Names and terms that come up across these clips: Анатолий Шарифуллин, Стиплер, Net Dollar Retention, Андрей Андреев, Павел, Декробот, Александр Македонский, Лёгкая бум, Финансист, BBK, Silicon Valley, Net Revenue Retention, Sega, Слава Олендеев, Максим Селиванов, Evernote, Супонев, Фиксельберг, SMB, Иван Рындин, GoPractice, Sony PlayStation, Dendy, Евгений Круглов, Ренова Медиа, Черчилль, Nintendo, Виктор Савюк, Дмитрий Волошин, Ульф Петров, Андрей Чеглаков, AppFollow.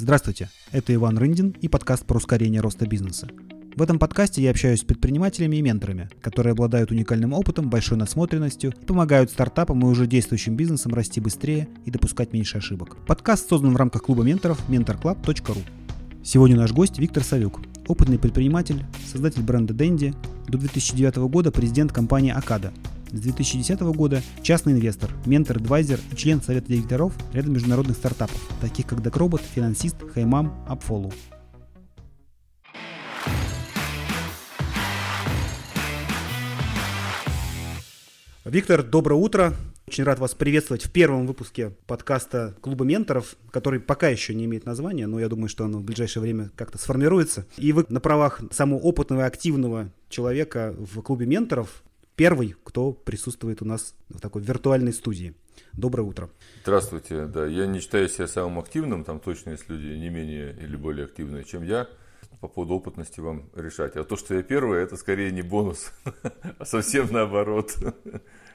Здравствуйте, это Иван Рындин и подкаст про ускорение роста бизнеса. В этом подкасте я общаюсь с предпринимателями и менторами, которые обладают уникальным опытом, большой насмотренностью и помогают стартапам и уже действующим бизнесам расти быстрее и допускать меньше ошибок. Подкаст создан в рамках клуба менторов MentorClub.ru. Сегодня наш гость Виктор Савюк, опытный предприниматель, создатель бренда Dendy, до 2009 года президент компании Akada. С 2010 года частный инвестор, ментор-адвайзер и член совета директоров ряда международных стартапов, таких как Декробот, Финансист, Хаймам, AppFollow. Виктор, доброе утро. Очень рад вас приветствовать в первом выпуске подкаста «Клуба менторов», который пока еще не имеет названия, но я думаю, что оно в ближайшее время как-то сформируется. И вы на правах самого опытного и активного человека в «Клубе менторов» первый, кто присутствует у нас в такой виртуальной студии. Доброе утро. Здравствуйте. Да, я не считаю себя самым активным, там точно есть люди не менее или более активные, чем я. По поводу опытности вам решать. А то, что я первый, это скорее не бонус, а совсем наоборот.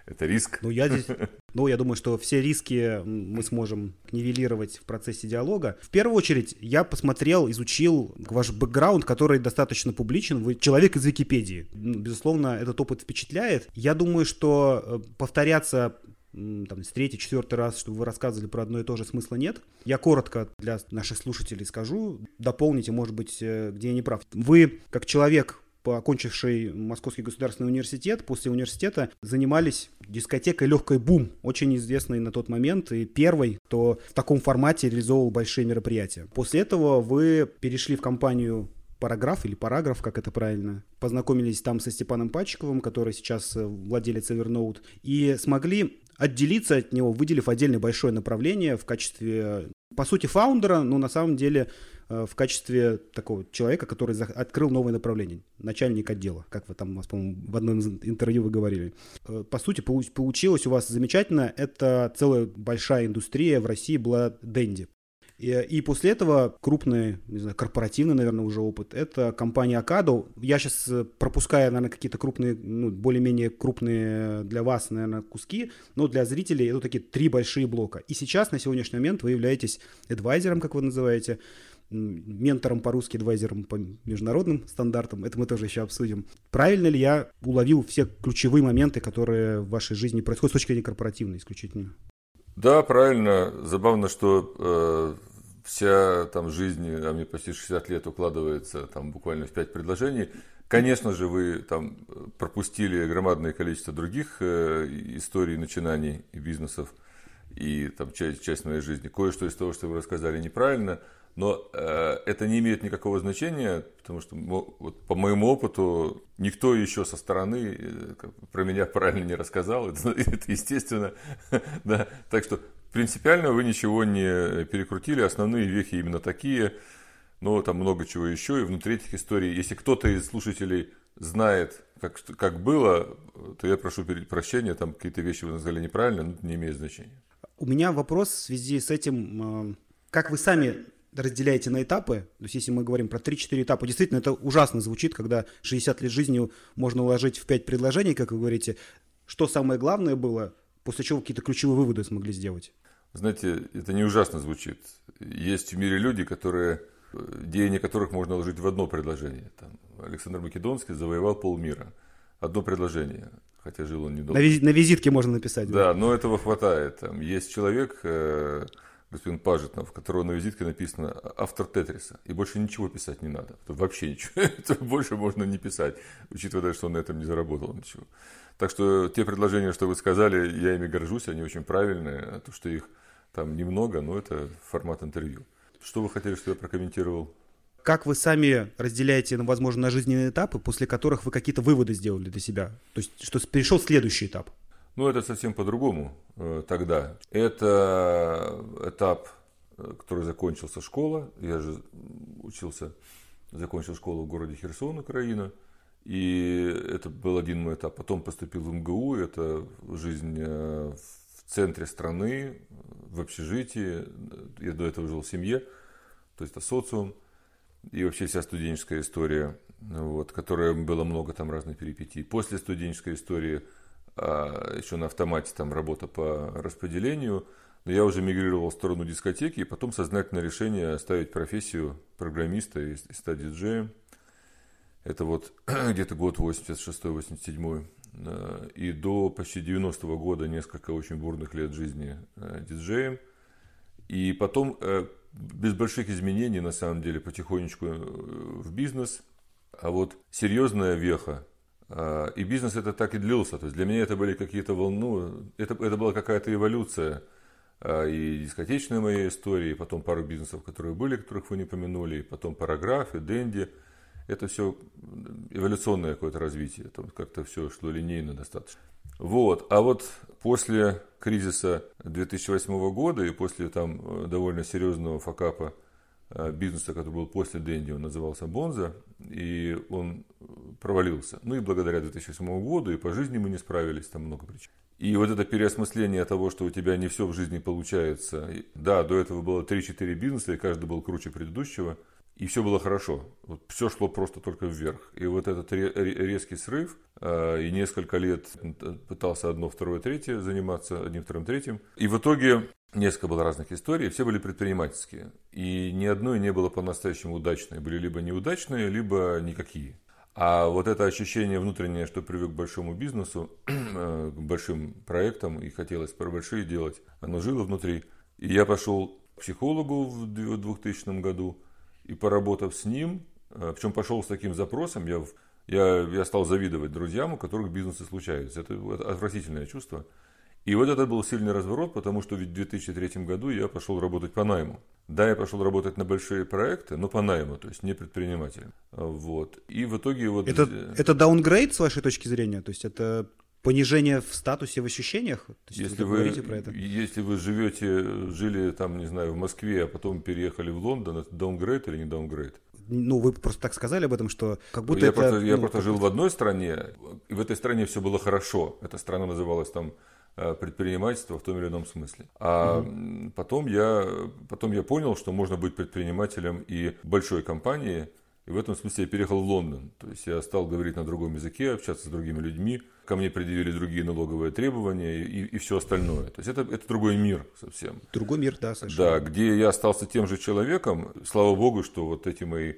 Это риск. Я думаю, что все риски мы сможем нивелировать в процессе диалога. В первую очередь, я посмотрел, изучил ваш бэкграунд, который достаточно публичен. Вы человек из Википедии. Безусловно, этот опыт впечатляет. Я думаю, что повторяться с 3-4 раз, чтобы вы рассказывали про одно и то же, смысла нет. Я коротко для наших слушателей скажу. Дополните, может быть, где я не прав. Вы, как человек, окончивший Московский государственный университет, после университета занимались дискотекой «Лёгкая бум», очень известной на тот момент и первой, кто в таком формате реализовывал большие мероприятия. После этого вы перешли в компанию «Параграф» или «Параграф», как это правильно, познакомились там со Степаном Падчиковым, который сейчас владелец Evernote, и смогли отделиться от него, выделив отдельное большое направление в качестве, по сути, фаундера, но на самом деле в качестве такого человека, который открыл новое направление, начальник отдела, как вы там, по-моему, в одном из интервью вы говорили. По сути, получилось у вас замечательно. Это целая большая индустрия в России была Dendy. И после этого крупный, не знаю, корпоративный, наверное, уже опыт. Это компания Akada. Я сейчас пропускаю, наверное, какие-то крупные, более-менее крупные для вас, наверное, куски, но для зрителей это такие три большие блока. И сейчас, на сегодняшний момент, вы являетесь адвайзером, как вы называете, ментором по-русски, адвайзером по международным стандартам. Это мы тоже еще обсудим. Правильно ли я уловил все ключевые моменты, которые в вашей жизни происходят с точки зрения корпоративной исключительно? Да, правильно. Забавно, что вся жизнь, а мне почти 60 лет, укладывается буквально в 5 предложений. Конечно же, вы пропустили громадное количество других историй, начинаний и бизнесов. И часть моей жизни. Кое-что из того, что вы рассказали, неправильно. Но это не имеет никакого значения, потому что по моему опыту никто еще со стороны про меня правильно не рассказал. Это естественно. Да. Так что принципиально вы ничего не перекрутили. Основные вехи именно такие. Но там много чего еще. И внутри этих историй, если кто-то из слушателей знает, как было, то я прошу прощения. Там какие-то вещи вы назвали неправильно, но это не имеет значения. У меня вопрос в связи с этим. Как вы сами разделяете на этапы, то есть если мы говорим про 3-4 этапа, действительно это ужасно звучит, когда 60 лет жизни можно уложить в 5 предложений, как вы говорите, что самое главное было, после чего какие-то ключевые выводы смогли сделать? Знаете, это не ужасно звучит. Есть в мире люди, деяния которых можно уложить в одно предложение. Александр Македонский завоевал полмира. Одно предложение, хотя жил он недолго. На визитке можно написать. Да, но этого хватает. Есть человек, господин Пажетнов, у которого на визитке написано «автор Тетриса», и больше ничего писать не надо. Вообще ничего. Больше можно не писать, учитывая даже, что он на этом не заработал ничего. Так что те предложения, что вы сказали, я ими горжусь, они очень правильные. А то, что их немного, но это формат интервью. Что вы хотели, чтобы я прокомментировал? Как вы сами разделяете, возможно, на жизненные этапы, после которых вы какие-то выводы сделали для себя? То есть, что перешел следующий этап? Это совсем по-другому тогда. Это этап, который закончился школа. Я же закончил школу в городе Херсон, Украина. И это был один мой этап. Потом поступил в МГУ. Это жизнь в центре страны, в общежитии. Я до этого жил в семье, то есть это социум. И вообще вся студенческая история, которая было много разных перипетий. После студенческой истории еще на автомате работа по распределению. Но я уже мигрировал в сторону дискотеки, и потом сознательное решение оставить профессию программиста и стать диджеем. Это вот где-то год 86-87. И до почти 90-го года несколько очень бурных лет жизни диджеем. И потом, без больших изменений, на самом деле, потихонечку в бизнес. А вот серьезная веха. И бизнес это так и длился. То есть для меня это были какие-то волны. Это была какая-то эволюция. И дискотечные мои истории, и потом пару бизнесов, которые были, которых вы не помянули, и потом Параграф, и Денди. Это все эволюционное какое-то развитие. Там как-то все шло линейно достаточно. Вот. А вот после кризиса 2008 года и после там довольно серьезного факапа бизнеса, который был после Денди, он назывался Бонза, и он провалился. Ну и благодаря 2008 году и по жизни мы не справились, там много причин. И вот это переосмысление того, что у тебя не все в жизни получается. Да, до этого было 3-4 бизнеса, и каждый был круче предыдущего. И все было хорошо. Вот все шло просто только вверх. И вот этот резкий срыв, и несколько лет пытался одно, второе, третье заниматься, одним, вторым, третьим. И в итоге несколько было разных историй, все были предпринимательские. И ни одной не было по-настоящему удачной. Были либо неудачные, либо никакие. А вот это ощущение внутреннее, что привык к большому бизнесу, к большим проектам, и хотелось про большие делать, оно жило внутри. И я пошел к психологу в 2000 году. И поработав с ним, причем пошел с таким запросом, я стал завидовать друзьям, у которых бизнесы случаются. Это отвратительное чувство. И вот это был сильный разворот, потому что ведь в 2003 году я пошел работать по найму. Да, я пошел работать на большие проекты, но по найму, то есть не предпринимателем. Вот. И в итоге... Вот... Это даунгрейд с вашей точки зрения? То есть это... Понижение в статусе, в ощущениях? То есть если вы говорите про это? Если вы жили там, не знаю, в Москве, а потом переехали в Лондон, это даунгрейд или не даунгрейд? Ну, вы просто так сказали об этом, что как будто это... Я просто жил в одной стране, и в этой стране все было хорошо. Эта страна называлась там предпринимательство в том или ином смысле. А потом я понял, что можно быть предпринимателем и большой компании, и в этом смысле я переехал в Лондон. То есть я стал говорить на другом языке, общаться с другими людьми. Ко мне предъявили другие налоговые требования и все остальное. То есть это другой мир совсем. Другой мир, да, совершенно. Да, где я остался тем же человеком. Слава богу, что вот эти мои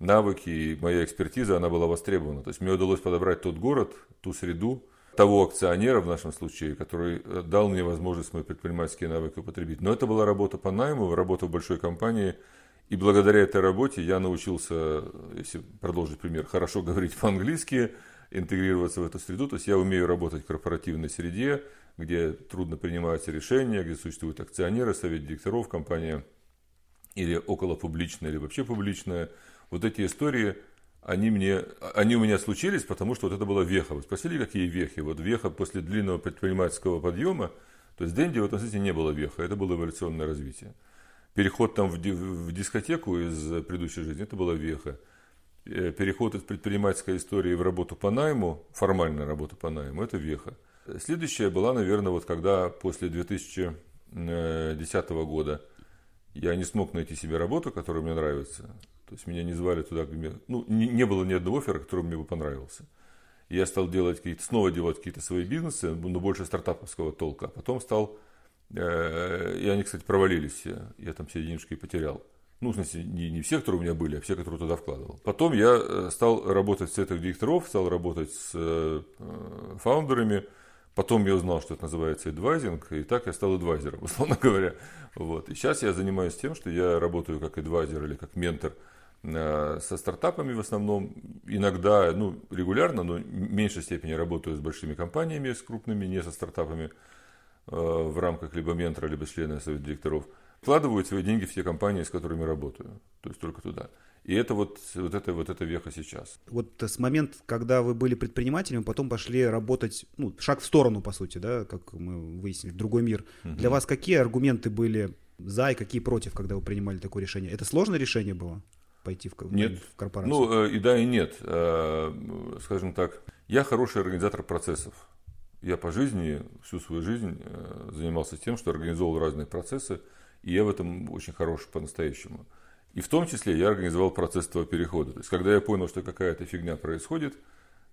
навыки и моя экспертиза, она была востребована. То есть мне удалось подобрать тот город, ту среду, того акционера в нашем случае, который дал мне возможность мои предпринимательские навыки употребить. Но это была работа по найму, работа в большой компании. И благодаря этой работе я научился, если продолжить пример, хорошо говорить по-английски, интегрироваться в эту среду. То есть я умею работать в корпоративной среде, где трудно принимаются решения, где существуют акционеры, совет директоров, компания или околопубличная, или вообще публичная. Вот эти истории, они у меня случились, потому что вот это была веха. Вы спросили, какие вехи? Вот веха после длинного предпринимательского подъема, то есть Денди в этом смысле не было веха, это было эволюционное развитие. Переход там в дискотеку из предыдущей жизни, это была веха. Переход из предпринимательской истории в работу по найму, формальная работа по найму, это веха. Следующая была, наверное, вот когда после 2010 года я не смог найти себе работу, которая мне нравится. То есть меня не звали туда, не было ни одного оффера, который мне бы понравился. Я стал снова делать какие-то свои бизнесы, но больше стартаповского толка. Потом стал... И они, кстати, провалились все. Я там все денежки потерял. Ну, в смысле, не все, которые у меня были, а все, которые туда вкладывал. Потом я стал работать с этих директоров, стал работать с фаундерами. Потом я узнал, что это называется адвайзинг. И так я стал адвайзером, условно говоря. Вот. И сейчас я занимаюсь тем, что я работаю как адвайзер или как ментор со стартапами в основном. Иногда, регулярно, но в меньшей степени работаю с большими компаниями, с крупными, не со стартапами. В рамках либо ментора, либо члена совета директоров, вкладывают свои деньги в те компании, с которыми работаю. То есть только туда. И это вот эта веха сейчас. Вот с момента, когда вы были предпринимателем, потом пошли работать, шаг в сторону, по сути, да, как мы выяснили, в другой мир. Угу. Для вас какие аргументы были за и какие против, когда вы принимали такое решение? Это сложное решение было? Пойти в корпорацию? Ну, и да, и нет. Скажем так, я хороший организатор процессов. Я по жизни, всю свою жизнь занимался тем, что организовал разные процессы, и я в этом очень хорош по-настоящему. И в том числе я организовал процесс этого перехода. То есть, когда я понял, что какая-то фигня происходит,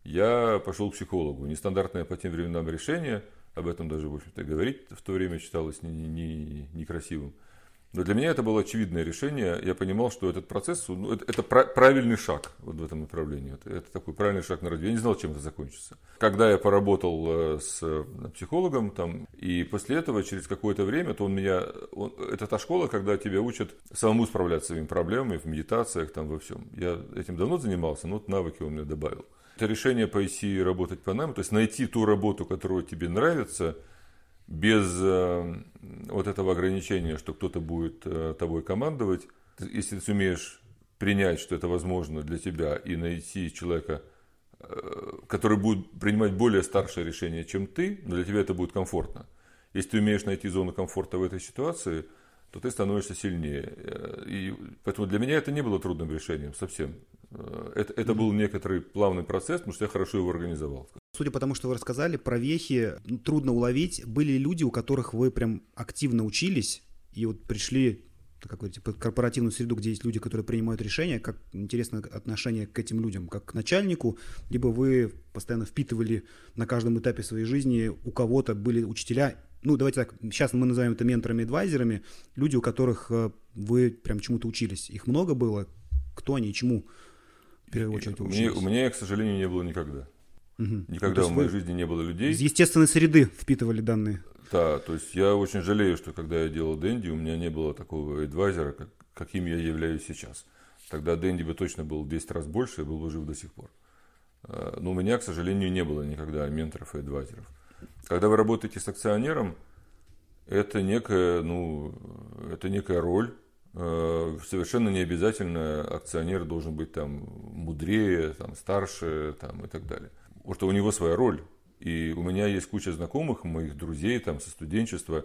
я пошел к психологу. Нестандартное по тем временам решение, об этом даже, в общем-то, говорить в то время считалось некрасивым. Но для меня это было очевидное решение. Я понимал, что этот процесс, ну, это правильный шаг вот в этом направлении. Это такой правильный шаг на ради. Я не знал, чем это закончится. Когда я поработал с психологом, там, и после этого, через какое-то время, то он меня... это та школа, когда тебя учат самому справляться с своими проблемами, в медитациях, там, во всем. Я этим давно занимался, но вот навыки он мне добавил. Это решение пойти работать по найму, то есть найти ту работу, которая тебе нравится, без вот этого ограничения, что кто-то будет тобой командовать. Если ты сумеешь принять, что это возможно для тебя, и найти человека, который будет принимать более старшее решение, чем ты, но для тебя это будет комфортно. Если ты умеешь найти зону комфорта в этой ситуации, то ты становишься сильнее. И поэтому для меня это не было трудным решением совсем. Это был некоторый плавный процесс, потому что я хорошо его организовал. Судя по тому, что вы рассказали, про вехи трудно уловить. Были люди, у которых вы прям активно учились и вот пришли в какую-то корпоративную среду, где есть люди, которые принимают решения. Как интересно отношение к этим людям, как к начальнику, либо вы постоянно впитывали на каждом этапе своей жизни, у кого-то были учителя, ну давайте так, сейчас мы назовем это менторами-адвайзерами, люди, у которых вы прям чему-то учились. Их много было? Кто они и чему в первую очередь вы учились? У меня, к сожалению, не было никогда. Никогда в моей жизни не было людей. Из естественной среды впитывали данные. Да, то есть я очень жалею, что когда я делал Dendy, у меня не было такого адвайзера, каким я являюсь сейчас. Тогда Dendy бы точно был в 10 раз больше и был бы жив до сих пор. Но у меня, к сожалению, не было никогда менторов и адвайзеров. Когда вы работаете с акционером, это некая роль. Совершенно не обязательно акционер должен быть там мудрее, там, старше там, и так далее. Потому что у него своя роль. И у меня есть куча знакомых, моих друзей там, со студенчества,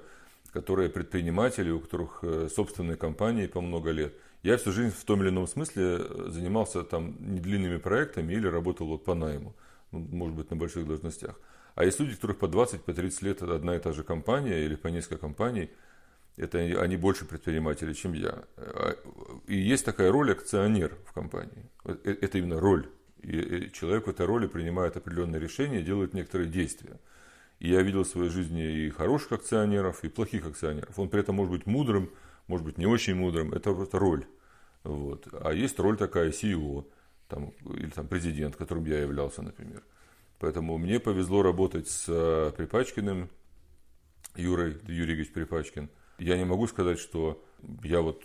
которые предприниматели, у которых собственные компании по много лет. Я всю жизнь в том или ином смысле занимался там недлинными проектами или работал вот по найму, может быть, на больших должностях. А есть люди, у которых по 20-30 лет одна и та же компания или по несколько компаний. Это они больше предприниматели, чем я. И есть такая роль акционер в компании. Это именно роль. И человек в этой роли принимает определенные решения, делает некоторые действия. И я видел в своей жизни и хороших акционеров, и плохих акционеров. Он при этом может быть мудрым, может быть не очень мудрым. Это вот роль. Вот. А есть роль такая CEO там, или там, президент, которым я являлся, например. Поэтому мне повезло работать с Припачкиным, Юрий Ильич Припачкин. Я не могу сказать, что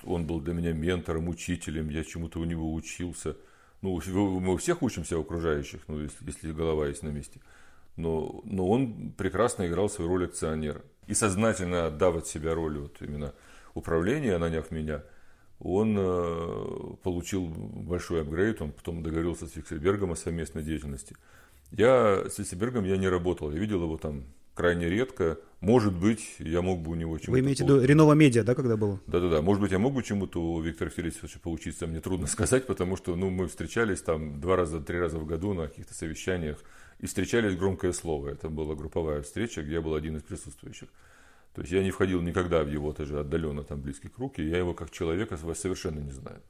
он был для меня ментором, учителем, я чему-то у него учился. Ну, мы у всех учимся, у окружающих, ну, если голова есть на месте. Но он прекрасно играл свою роль акционера. И сознательно отдав от себя роль вот именно управления, наняв меня, он получил большой апгрейд. Он потом договорился с Фиксельбергом о совместной деятельности. Я с Фиксельбергом не работал, я видел его там крайне редко. Может быть, я мог бы у него чему-то... Вы имеете в виду Ренова Медиа, да, когда было? Да. Может быть, я мог бы чему-то у Виктора Филисовича поучиться, мне трудно сказать, потому что мы встречались там 2-3 раза в году на каких-то совещаниях и встречались громкое слово. Это была групповая встреча, где я был один из присутствующих. То есть я не входил никогда в его даже отдаленно там близкий круг, и я его как человека совершенно не знаю.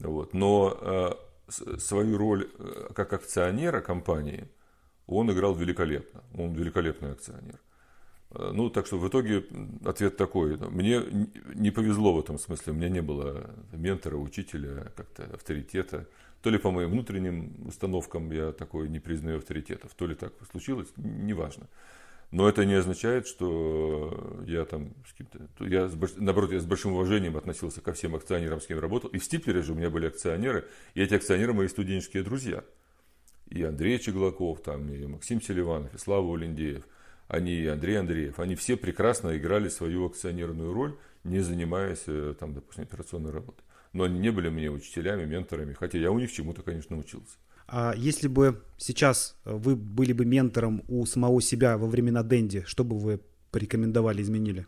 Вот. Но свою роль как акционера компании он играл великолепно. Он великолепный акционер. Ну, так что в итоге ответ такой. Мне не повезло в этом смысле. У меня не было ментора, учителя, как-то авторитета. То ли по моим внутренним установкам я такой не признаю авторитетов, то ли так случилось, неважно. Но это не означает, что я там с кем-то... Наоборот, я с большим уважением относился ко всем акционерам, с кем работал. И в Стиплере же у меня были акционеры. И эти акционеры мои студенческие друзья. И Андрей Чеглаков, там, и Максим Селиванов, и Слава Олендеев. Они и Андрей Андреев, они все прекрасно играли свою акционерную роль, не занимаясь, там, допустим, операционной работой. Но они не были мне учителями, менторами, хотя я у них чему-то, конечно, учился. А если бы сейчас вы были бы ментором у самого себя во времена Dendy, что бы вы порекомендовали, изменили?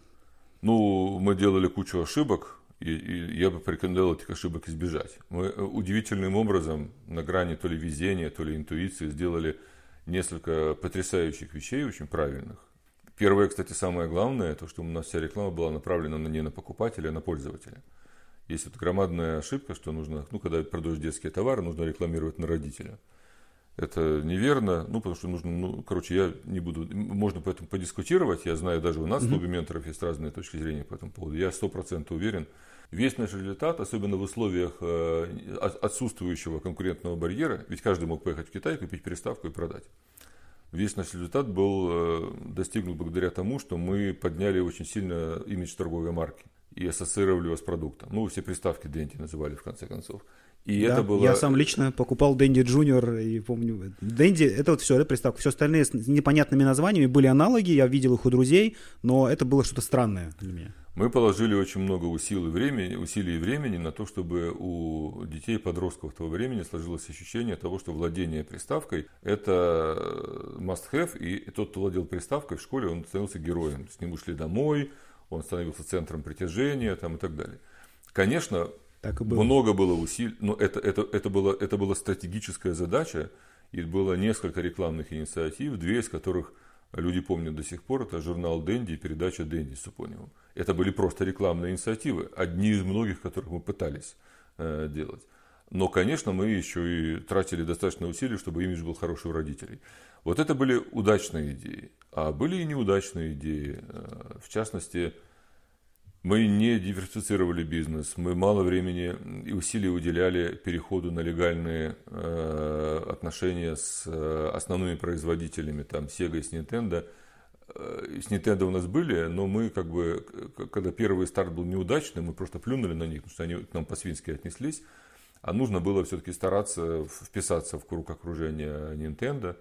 Ну, мы делали кучу ошибок, и я бы порекомендовал этих ошибок избежать. Мы удивительным образом на грани то ли везения, то ли интуиции сделали несколько потрясающих вещей, очень правильных. Первое, кстати, самое главное, то, что у нас вся реклама была направлена не на покупателя, а на пользователя. Есть вот громадная ошибка, что нужно, когда продаешь детские товары, нужно рекламировать на родителя. Это неверно, ну, потому что нужно, ну, короче, я не буду, можно поэтому подискутировать, я знаю, даже у нас в клубе менторов есть разные точки зрения по этому поводу, я 100% уверен, весь наш результат, особенно в условиях отсутствующего конкурентного барьера, ведь каждый мог поехать в Китай, купить переставку и продать, весь наш результат был достигнут благодаря тому, что мы подняли очень сильно имидж торговой марки и ассоциировали его с продуктом, ну, все приставки Dendy называли в конце концов. И да, это было... Я сам лично покупал Dendy Junior и помню. Dendy это вот все, это приставка. Все остальные с непонятными названиями были аналоги, я видел их у друзей, но это было что-то странное для меня. Мы положили очень много усилий и времени на то, чтобы у детей и подростков того времени сложилось ощущение того, что владение приставкой – это must-have, и тот, кто владел приставкой в школе, он становился героем. С ним ушли домой, он становился центром притяжения там, и так далее. Конечно, было. Много было усилий, но это была стратегическая задача, и было несколько рекламных инициатив, две из которых люди помнят до сих пор, это журнал Dendy и передача Dendy с Супоневым. Это были просто рекламные инициативы, одни из многих, которых мы пытались делать. Но, конечно, мы еще и тратили достаточно усилий, чтобы имидж был хороший у родителей. Вот это были удачные идеи, а были и неудачные идеи, в частности... Мы не диверсифицировали бизнес, мы мало времени и усилий уделяли переходу на легальные отношения с основными производителями, там, Sega и с Nintendo. С Nintendo у нас были, но мы как бы, когда первый старт был неудачный, мы просто плюнули на них, потому что они к нам по-свински отнеслись. А нужно было все-таки стараться вписаться в круг окружения Nintendo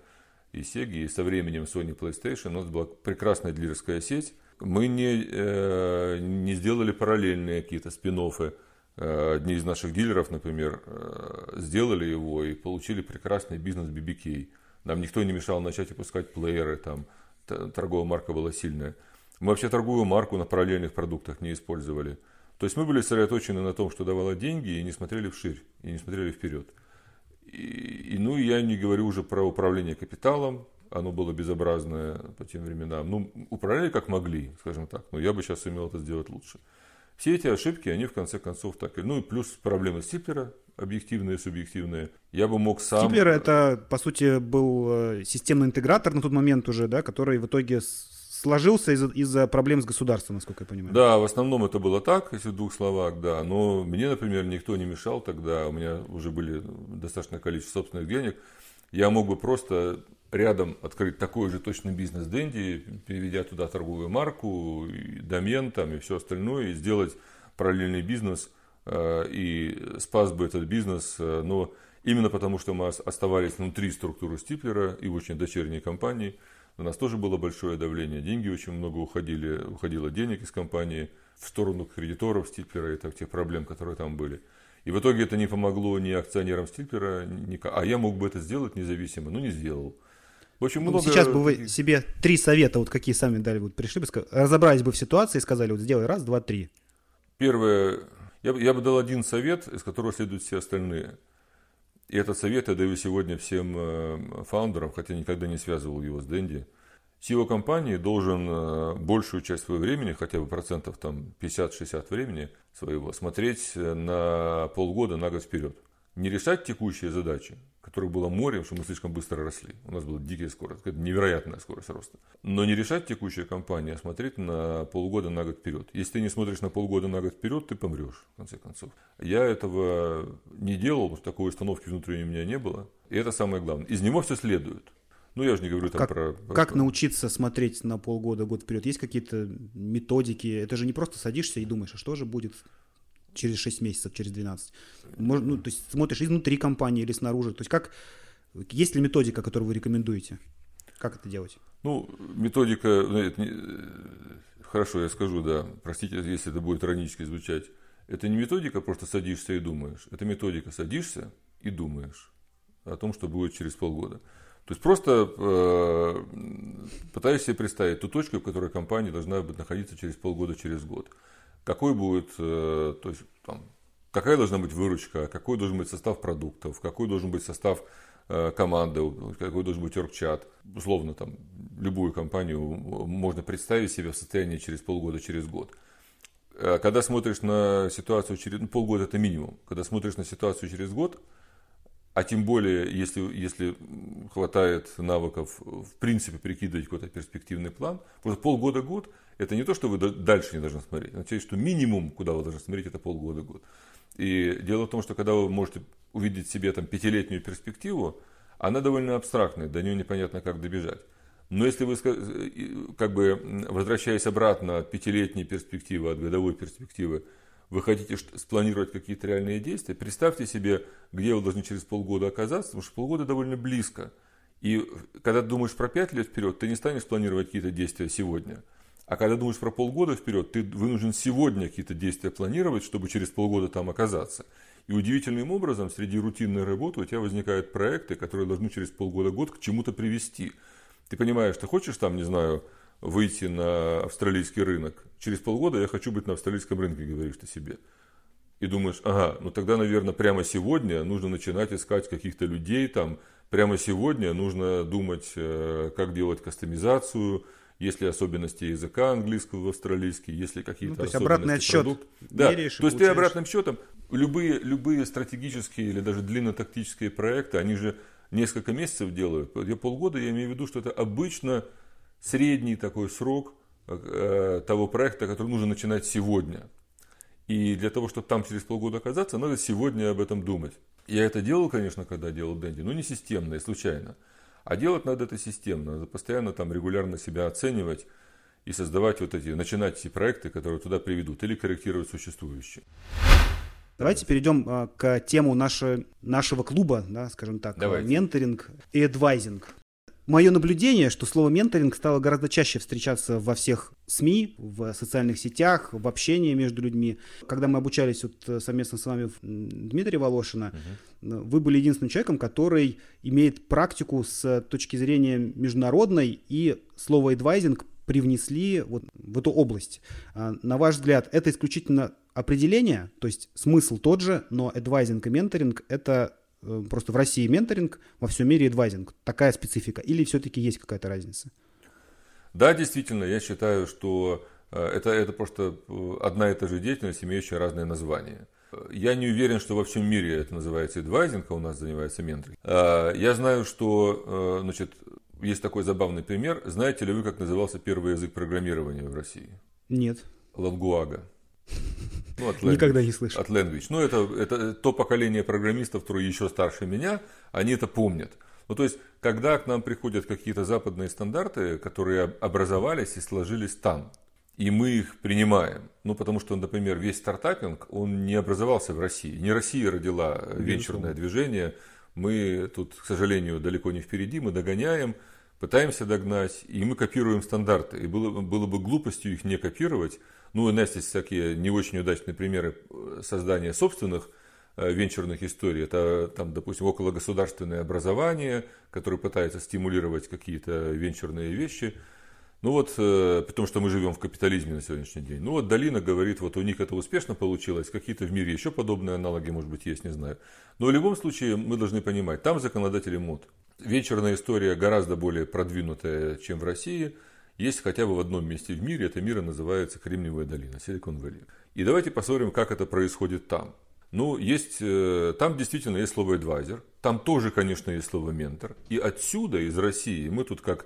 и Sega, и со временем Sony PlayStation. У нас была прекрасная дилерская сеть. Мы не сделали параллельные какие-то спин-оффы. Одни из наших дилеров, например, сделали его и получили прекрасный бизнес BBK. Нам никто не мешал начать выпускать плееры, там торговая марка была сильная. Мы вообще торговую марку на параллельных продуктах не использовали. То есть мы были сосредоточены на том, что давало деньги, и не смотрели вширь, и не смотрели вперед. И я не говорю уже про управление капиталом. Оно было безобразное по тем временам. Ну, управляли как могли, скажем так. Но я бы сейчас сумел это сделать лучше. Все эти ошибки, они в конце концов так. Ну и плюс проблемы Стиплера, объективные, субъективные. Я бы мог сам... Стиплер это, по сути, был системный интегратор на тот момент уже, да, который в итоге сложился из-за проблем с государством, насколько я понимаю. Да, в основном это было так, если в двух словах, да. Но мне, например, никто не мешал тогда. У меня уже были достаточное количество собственных денег. Я мог бы просто... рядом открыть такой же точно бизнес Dendy, переведя туда торговую марку, и домен там, и все остальное, и сделать параллельный бизнес, и спас бы этот бизнес, но именно потому, что мы оставались внутри структуры Стиплера и в очень дочерней компании, на нас тоже было большое давление, деньги очень много уходило денег из компании в сторону кредиторов Стиплера и так, тех проблем, которые там были. И в итоге это не помогло ни акционерам Стиплера, а я мог бы это сделать независимо, но не сделал. В общем, много... Сейчас бы вы себе три совета, вот какие сами дали, вот пришли бы, разобрались бы в ситуации и сказали, вот сделай раз, два, три. Первое, я бы дал один совет, из которого следуют все остальные. И этот совет я даю сегодня всем фаундерам, хотя никогда не связывал его с Dendy. CEO компании должен большую часть своего времени, хотя бы процентов там 50-60 времени своего, смотреть на полгода, на год вперед. Не решать текущие задачи, которых было море, потому что мы слишком быстро росли. У нас была дикая скорость, невероятная скорость роста. Но не решать текущие компании, а смотреть на полгода, на год вперед. Если ты не смотришь на полгода, на год вперед, ты помрешь, в конце концов. Я этого не делал, потому что такой установки внутренней у меня не было. И это самое главное. Из него все следует. Ну, я же не говорю там про... Как научиться смотреть на полгода, год вперед? Есть какие-то методики? Это же не просто садишься и думаешь, а что же будет... через 6 месяцев, через 12. Можно, ну, то есть смотришь изнутри компании или снаружи. То есть как, есть ли методика, которую вы рекомендуете? Как это делать? Ну, методика... Хорошо, я скажу, да. Простите, если это будет иронически звучать. Это не методика, просто садишься и думаешь. Это методика садишься и думаешь о том, что будет через полгода. То есть просто пытаешься себе представить ту точку, в которой компания должна быть находиться через полгода, через год. Какой будет, то есть, там, какая должна быть выручка, какой должен быть состав продуктов, какой должен быть состав команды, какой должен быть оргчат. Условно, там, любую компанию можно представить себе в состоянии через полгода, через год. Когда смотришь на ситуацию через полгода, это минимум. Когда смотришь на ситуацию через год, А тем более, если хватает навыков, в принципе, прикидывать какой-то перспективный план. Просто полгода-год – это не то, что вы дальше не должны смотреть. Означает, что минимум, куда вы должны смотреть, это полгода-год. И дело в том, что когда вы можете увидеть себе там, пятилетнюю перспективу, она довольно абстрактная, до нее непонятно, как добежать. Но если вы, как бы, возвращаясь обратно от пятилетней перспективы, от годовой перспективы, вы хотите спланировать какие-то реальные действия, представьте себе, где вы должны через полгода оказаться, потому что полгода довольно близко. И когда ты думаешь про 5 лет вперед, ты не станешь планировать какие-то действия сегодня. А когда думаешь про полгода вперед, ты вынужден сегодня какие-то действия планировать, чтобы через полгода там оказаться. И удивительным образом среди рутинной работы у тебя возникают проекты, которые должны через полгода-год к чему-то привести. Ты понимаешь, ты хочешь там, не знаю, выйти на австралийский рынок. Через полгода я хочу быть на австралийском рынке, говоришь ты себе. И думаешь, ага, ну тогда, наверное, прямо сегодня нужно начинать искать каких-то людей там. Прямо сегодня нужно думать, как делать кастомизацию, есть ли особенности языка английского в австралийский, есть ли какие-то то есть особенности продукта. Да. То есть ты обратным счетом, любые стратегические или даже длиннотактические проекты, они же несколько месяцев делают. Я полгода, я имею в виду, что это обычно средний такой срок того проекта, который нужно начинать сегодня. И для того, чтобы там через полгода оказаться, надо сегодня об этом думать. Я это делал, конечно, когда делал Dendy, но не системно и случайно. А делать надо это системно. Надо постоянно там регулярно себя оценивать и создавать вот эти, начинать эти проекты, которые туда приведут, или корректировать существующие. Давайте перейдем к тему нашего клуба, да, скажем так. Давайте. Менторинг и адвайзинг. Мое наблюдение, что слово «менторинг» стало гораздо чаще встречаться во всех СМИ, в социальных сетях, в общении между людьми. Когда мы обучались вот совместно с вами Дмитрия Волошина, вы были единственным человеком, который имеет практику с точки зрения международной, и слово «адвайзинг» привнесли вот в эту область. На ваш взгляд, это исключительно определение, то есть смысл тот же, но адвайзинг и менторинг – это... Просто в России менторинг, во всем мире адвайзинг. Такая специфика. Или все-таки есть какая-то разница? Да, действительно, я считаю, что это просто одна и та же деятельность, имеющая разные названия. Я не уверен, что во всем мире это называется адвайзинг, а у нас занимается менторинг. Я знаю, что есть такой забавный пример. Знаете ли вы, как назывался первый язык программирования в России? Нет. Лангуага. Ну, никогда не слышал. От language. Ну, это то поколение программистов, которые еще старше меня, они это помнят. Ну, то есть, когда к нам приходят какие-то западные стандарты, которые образовались и сложились там, и мы их принимаем. Ну, потому что, например, весь стартапинг, он не образовался в России. Не Россия родила венчурное движение. Мы тут, к сожалению, далеко не впереди, мы догоняем, пытаемся догнать, и мы копируем стандарты. И было бы глупостью их не копировать. Ну, у нас есть всякие не очень удачные примеры создания собственных венчурных историй. Это, там, допустим, окологосударственное образование, которое пытается стимулировать какие-то венчурные вещи. Ну вот, потому что мы живем в капитализме на сегодняшний день. Ну вот Долина говорит, вот у них это успешно получилось, какие-то в мире еще подобные аналоги, может быть, есть, не знаю. Но в любом случае мы должны понимать, там законодатели мод. Венчурная история гораздо более продвинутая, чем в России. Есть хотя бы в одном месте в мире, это мир называется Кремниевая долина, Silicon Valley. И давайте посмотрим, как это происходит там. Ну, там действительно есть слово «адвайзер», там тоже, конечно, есть слово «ментор». И отсюда, из России, мы тут как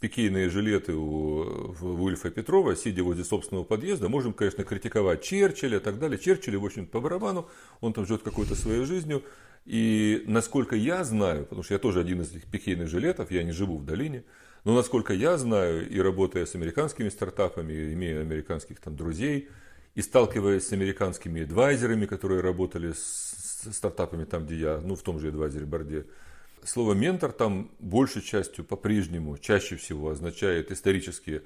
пикейные жилеты у Ульфа Петрова, сидя возле собственного подъезда, можем, конечно, критиковать Черчилля и так далее. Черчилль, в общем-то, по барабану, он там живет какой-то своей жизнью. И насколько я знаю, потому что я тоже один из этих пикейных жилетов, я не живу в долине, но насколько я знаю, и работая с американскими стартапами, имея американских там друзей, и сталкиваясь с американскими адвайзерами, которые работали с стартапами там, где я, ну в том же адвайзере-борде, слово «ментор» там большей частью по-прежнему, чаще всего означает исторически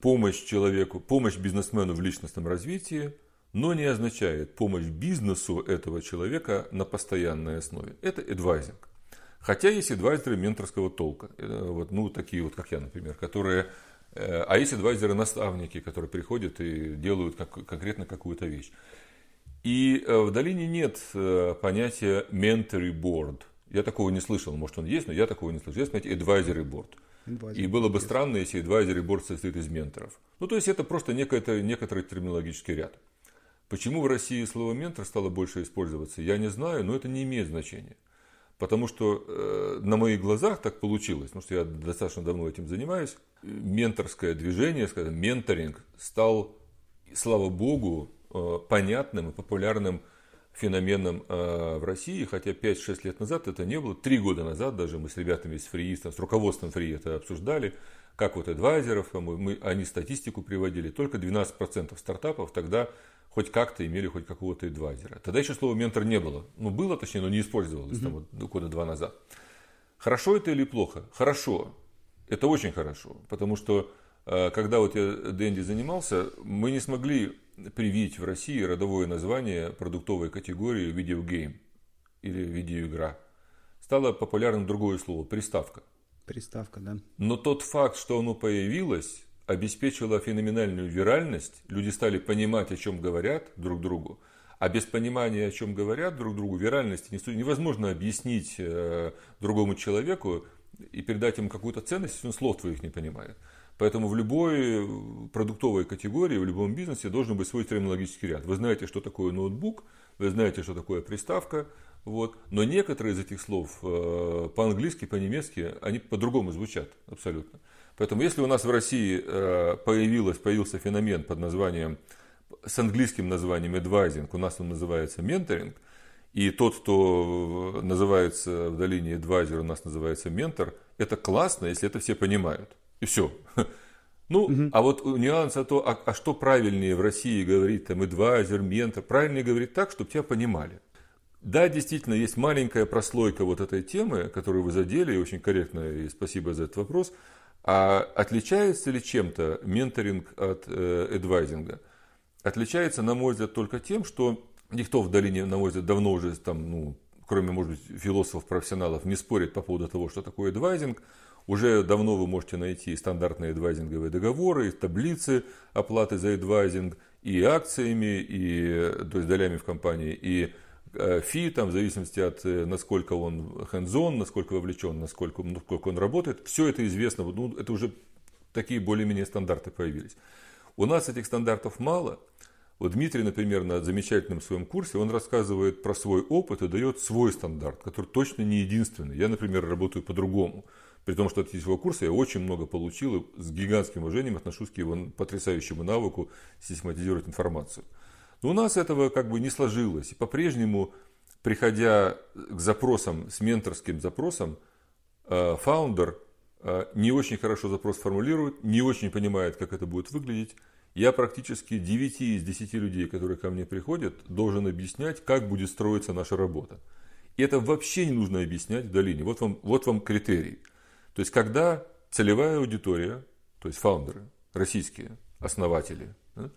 помощь человеку, помощь бизнесмену в личностном развитии, но не означает помощь бизнесу этого человека на постоянной основе. Это адвайзинг. Хотя есть адвайзеры менторского толка, ну такие вот, как я, например, которые, а есть адвайзеры-наставники, которые приходят и делают конкретно какую-то вещь. И в долине нет понятия «mentory board». Я такого не слышал, может он есть, но я такого не слышал. Есть понятие «advisory board». И было бы странно, если «advisory board» состоит из менторов. Ну то есть это просто некоторый терминологический ряд. Почему в России слово «ментор» стало больше использоваться, я не знаю, но это не имеет значения. Потому что на моих глазах так получилось, потому что я достаточно давно этим занимаюсь. Менторское движение, скажем, менторинг стал, слава богу, понятным и популярным феноменом в России. Хотя 5-6 лет назад это не было. 3 года назад даже мы с ребятами из Фри, с руководством Фри это обсуждали. Как вот адвайзеров, они статистику приводили. Только 12% стартапов тогда хоть как-то имели хоть какого-то адвайзера. Тогда еще слова «ментор» не было. Ну, было, точнее, но не использовалось там, вот, года 2 назад. Хорошо это или плохо? Хорошо. Это очень хорошо. Потому что, когда вот я Dendy занимался, мы не смогли привить в России родовое название продуктовой категории «видеогейм» или «видеоигра». Стало популярным другое слово «приставка». Приставка, да. Но тот факт, что оно появилось, обеспечило феноменальную виральность. Люди стали понимать, о чем говорят друг другу. А без понимания, о чем говорят друг другу, виральности невозможно объяснить другому человеку и передать ему какую-то ценность, если он слов твоих не понимает. Поэтому в любой продуктовой категории, в любом бизнесе должен быть свой терминологический ряд. Вы знаете, что такое ноутбук, вы знаете, что такое приставка. Вот. Но некоторые из этих слов по-английски, по-немецки, они по-другому звучат абсолютно. Поэтому если у нас в России появился феномен под названием, с английским названием advising, у нас он называется менторинг, и тот, кто называется в долине advisor, у нас называется ментор, это классно, если это все понимают. И все. Ну, а вот нюанс о том, а что правильнее в России говорить, там, advisor, ментор, правильнее говорить так, чтобы тебя понимали. Да, действительно, есть маленькая прослойка вот этой темы, которую вы задели, и очень корректно, и спасибо за этот вопрос. А отличается ли чем-то менторинг от эдвайзинга? Отличается, на мой взгляд, только тем, что никто в долине, на мой взгляд, давно уже, там, ну, кроме, может быть, философов-профессионалов, не спорит по поводу того, что такое эдвайзинг. Уже давно вы можете найти стандартные эдвайзинговые договоры, и таблицы оплаты за эдвайзинг, и акциями, и, то есть, долями в компании, и фи, там, в зависимости от, насколько он hands-on, насколько вовлечен, насколько он работает. Все это известно. Ну, это уже такие более-менее стандарты появились. У нас этих стандартов мало. Вот Дмитрий, например, на замечательном своем курсе, он рассказывает про свой опыт и дает свой стандарт, который точно не единственный. Я, например, работаю по-другому. При том, что от его курса я очень много получил и с гигантским уважением отношусь к его потрясающему навыку систематизировать информацию. Но у нас этого как бы не сложилось. И по-прежнему, приходя к запросам, с менторским запросом, фаундер не очень хорошо запрос формулирует, не очень понимает, как это будет выглядеть. Я практически 9 из 10 людей, которые ко мне приходят, должен объяснять, как будет строиться наша работа. И это вообще не нужно объяснять в долине. Вот вам критерий. То есть, когда целевая аудитория, то есть фаундеры, российские основатели, да,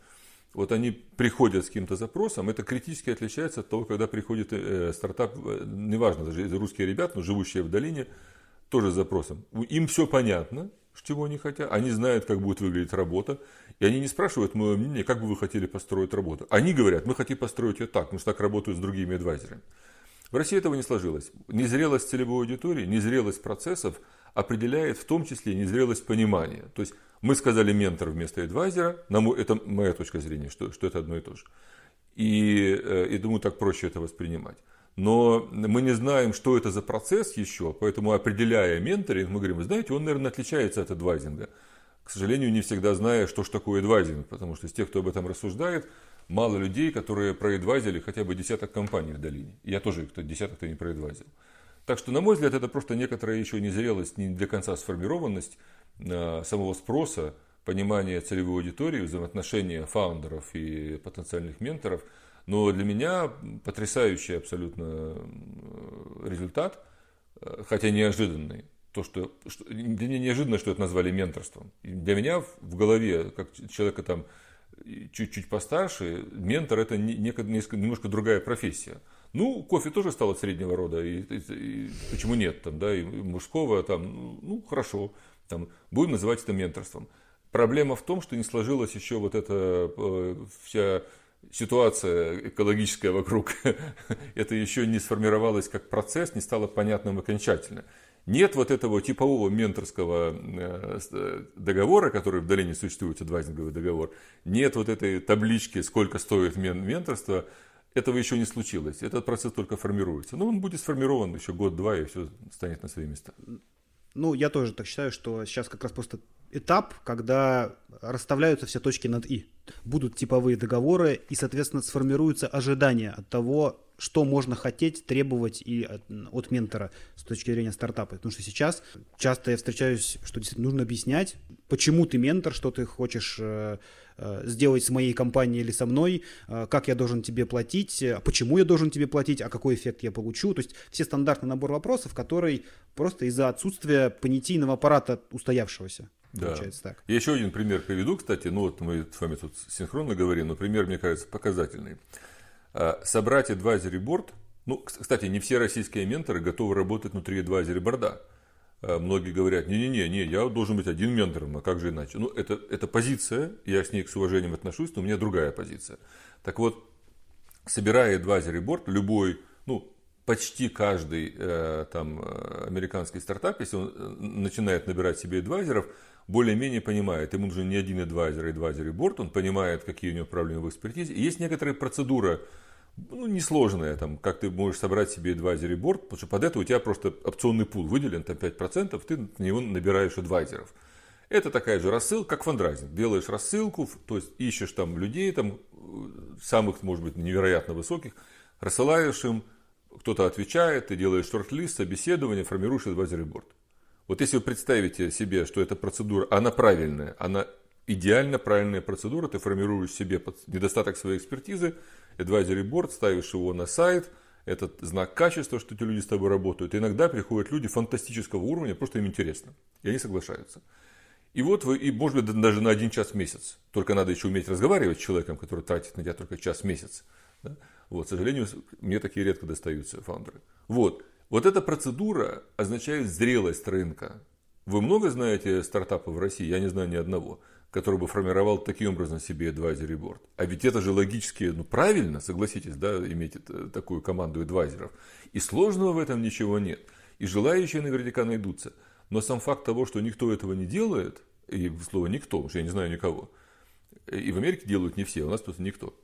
вот они приходят с каким-то запросом, это критически отличается от того, когда приходит стартап, неважно, даже русские ребята, но живущие в долине, тоже с запросом. Им все понятно, чего они хотят, они знают, как будет выглядеть работа, и они не спрашивают моего мнения, как бы вы хотели построить работу. Они говорят, мы хотим построить ее так, потому что так работают с другими адвайзерами. В России этого не сложилось. Незрелость целевой аудитории, незрелость процессов определяет в том числе незрелость понимания. То есть, мы сказали ментор вместо адвайзера, это моя точка зрения, что это одно и то же. И думаю, так проще это воспринимать. Но мы не знаем, что это за процесс еще, поэтому, определяя менторинг, мы говорим, вы знаете, он, наверное, отличается от адвайзинга. К сожалению, не всегда зная, что же такое адвайзинг, потому что из тех, кто об этом рассуждает, мало людей, которые проэдвайзили хотя бы десяток компаний в долине. Я тоже десяток-то не проэдвайзил. Так что, на мой взгляд, это просто некоторая еще незрелость, не до конца сформированность самого спроса, понимания целевой аудитории, взаимоотношения фаундеров и потенциальных менторов. Но для меня потрясающий абсолютно результат, хотя неожиданный. Для меня неожиданно, что это назвали менторством. Для меня в голове, как человека там чуть-чуть постарше, ментор – это немножко другая профессия. Ну, кофе тоже стало среднего рода, и почему нет, там, да, и мужского, там, ну, хорошо, там, будем называть это менторством. Проблема в том, что не сложилась еще вот эта вся ситуация экологическая вокруг, это еще не сформировалось как процесс, не стало понятным окончательно. Нет вот этого типового менторского договора, который в долине существует, адвайзинговый договор, нет вот этой таблички, сколько стоит менторство. этого еще не случилось. Этот процесс только формируется. Но он будет сформирован еще год-два, и все станет на свои места. Ну, я тоже так считаю, что сейчас как раз просто этап, когда расставляются все точки над «и». Будут типовые договоры, и, соответственно, сформируются ожидания от того, что можно хотеть, требовать и от ментора с точки зрения стартапа. Потому что сейчас часто я встречаюсь, что действительно нужно объяснять, почему ты ментор, что ты хочешь сделать с моей компанией или со мной, как я должен тебе платить, почему я должен тебе платить, а какой эффект я получу. То есть все стандартный набор вопросов, который просто из-за отсутствия понятийного аппарата устоявшегося. Да. Получается так. Я еще один пример приведу, кстати. Ну вот мы с вами тут синхронно говорим, но пример, мне кажется, показательный. Собрать advisory board, ну, кстати, не все российские менторы готовы работать внутри advisory board. Многие говорят, не, я должен быть один ментором, а как же иначе? Ну, это позиция, я с ней с уважением отношусь, но у меня другая позиция. Так вот, собирая advisory board, любой, ну, почти каждый там, американский стартап, если он начинает набирать себе адвайзеров, более-менее понимает, ему нужен не один адвайзер, а advisory board, он понимает, какие у него проблемы в экспертизе. И есть некоторая процедура, ну, несложная, там, как ты можешь собрать себе advisory board, потому что под это у тебя просто опционный пул выделен, там 5%, ты на него набираешь адвайзеров. Это такая же рассылка, как фандрайзинг. Делаешь рассылку, то есть ищешь там людей, там, самых, может быть, невероятно высоких, рассылаешь им, кто-то отвечает, ты делаешь шорт-лист, собеседование, формируешь advisory board. Вот если вы представите себе, что эта процедура, она правильная, она идеально правильная процедура, ты формируешь себе под недостаток своей экспертизы, advisory board, ставишь его на сайт, это знак качества, что эти люди с тобой работают. И иногда приходят люди фантастического уровня, просто им интересно, и они соглашаются. И вот вы, и может быть даже на один час в месяц, только надо еще уметь разговаривать с человеком, который тратит на тебя только час в месяц. Да? Вот, к сожалению, мне такие редко достаются фаундеры. Вот эта процедура означает зрелость рынка. Вы много знаете стартапов в России? Я не знаю ни одного, который бы формировал таким образом себе advisory board. А ведь это же логически, ну правильно, согласитесь, да, иметь такую команду адвайзеров. И сложного в этом ничего нет. И желающие наверняка найдутся. Но сам факт того, что никто этого не делает, и слово «никто», потому что я не знаю никого, и в Америке делают не все, у нас просто никто,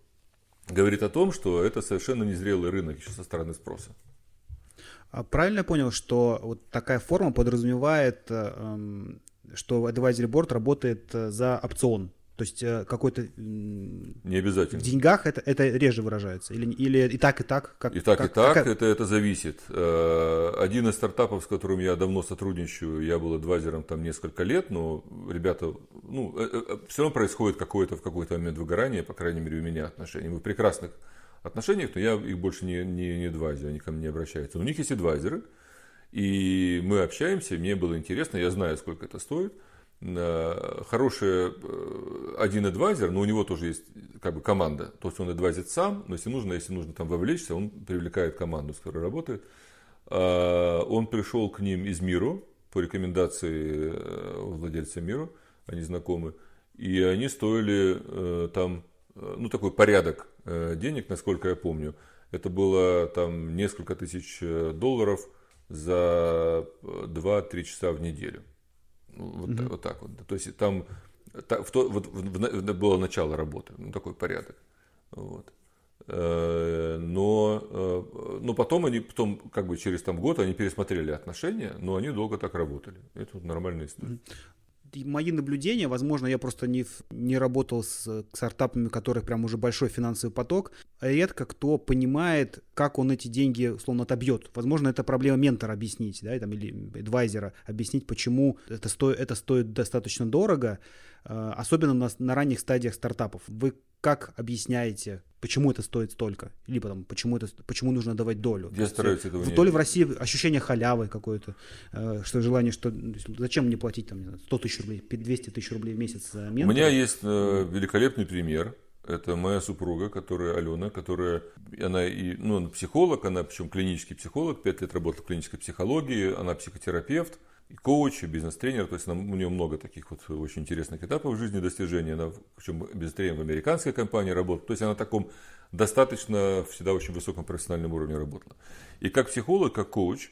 говорит о том, что это совершенно незрелый рынок еще со стороны спроса. А правильно я понял, что вот такая форма подразумевает, что advisory board работает за опцион? То есть какой-то... Не обязательно. В деньгах это реже выражается? Или и так, и так? Как, и так, как, и так. Как... Это зависит. Один из стартапов, с которым я давно сотрудничаю, я был адвайзером там несколько лет, но ребята... Ну, все равно происходит в какой-то момент выгорание, по крайней мере, у меня отношения. Мы в прекрасных отношениях, но я их больше не адвайзер, они ко мне не обращаются. У них есть адвайзеры, и мы общаемся, мне было интересно, я знаю, сколько это стоит. Хороший один адвайзер, но у него тоже есть как бы команда, то есть он адвайзит сам, но если нужно там вовлечься, он привлекает команду, с которой работает. Он пришел к ним из Миру, по рекомендации владельца Миру, они знакомы, и они стоили там, ну такой порядок денег, насколько я помню, это было там несколько тысяч долларов за 2-3 часа в неделю. Вот так вот. То есть там было начало работы, ну такой порядок. Вот. Но потом как бы через там, год они пересмотрели отношения, но они долго так работали. Это вот нормальная история. Мои наблюдения, возможно, я просто не работал с стартапами, у которых прям уже большой финансовый поток. Редко кто понимает, как он эти деньги, условно, отобьет. Возможно, это проблема ментора объяснить, да, или адвайзера объяснить, почему это стоит достаточно дорого, особенно на ранних стадиях стартапов. Вы как объясняете, почему это стоит столько? Либо там, почему нужно давать долю? Я стараюсь этого не... Доля в России, ощущение халявы какое-то, что желание, что зачем мне платить там 100 тысяч рублей, 200 тысяч рублей в месяц за ментора? У меня есть великолепный пример. Это моя супруга, которая Алена, она психолог, она причем клинический психолог, 5 лет работала в клинической психологии, она психотерапевт, и коуч, и бизнес-тренер, то есть у нее много таких вот очень интересных этапов в жизни, достижений. Она, причем бизнес-тренером в американской компании работала, то есть она на таком достаточно всегда очень высоком профессиональном уровне работала. И как психолог, как коуч,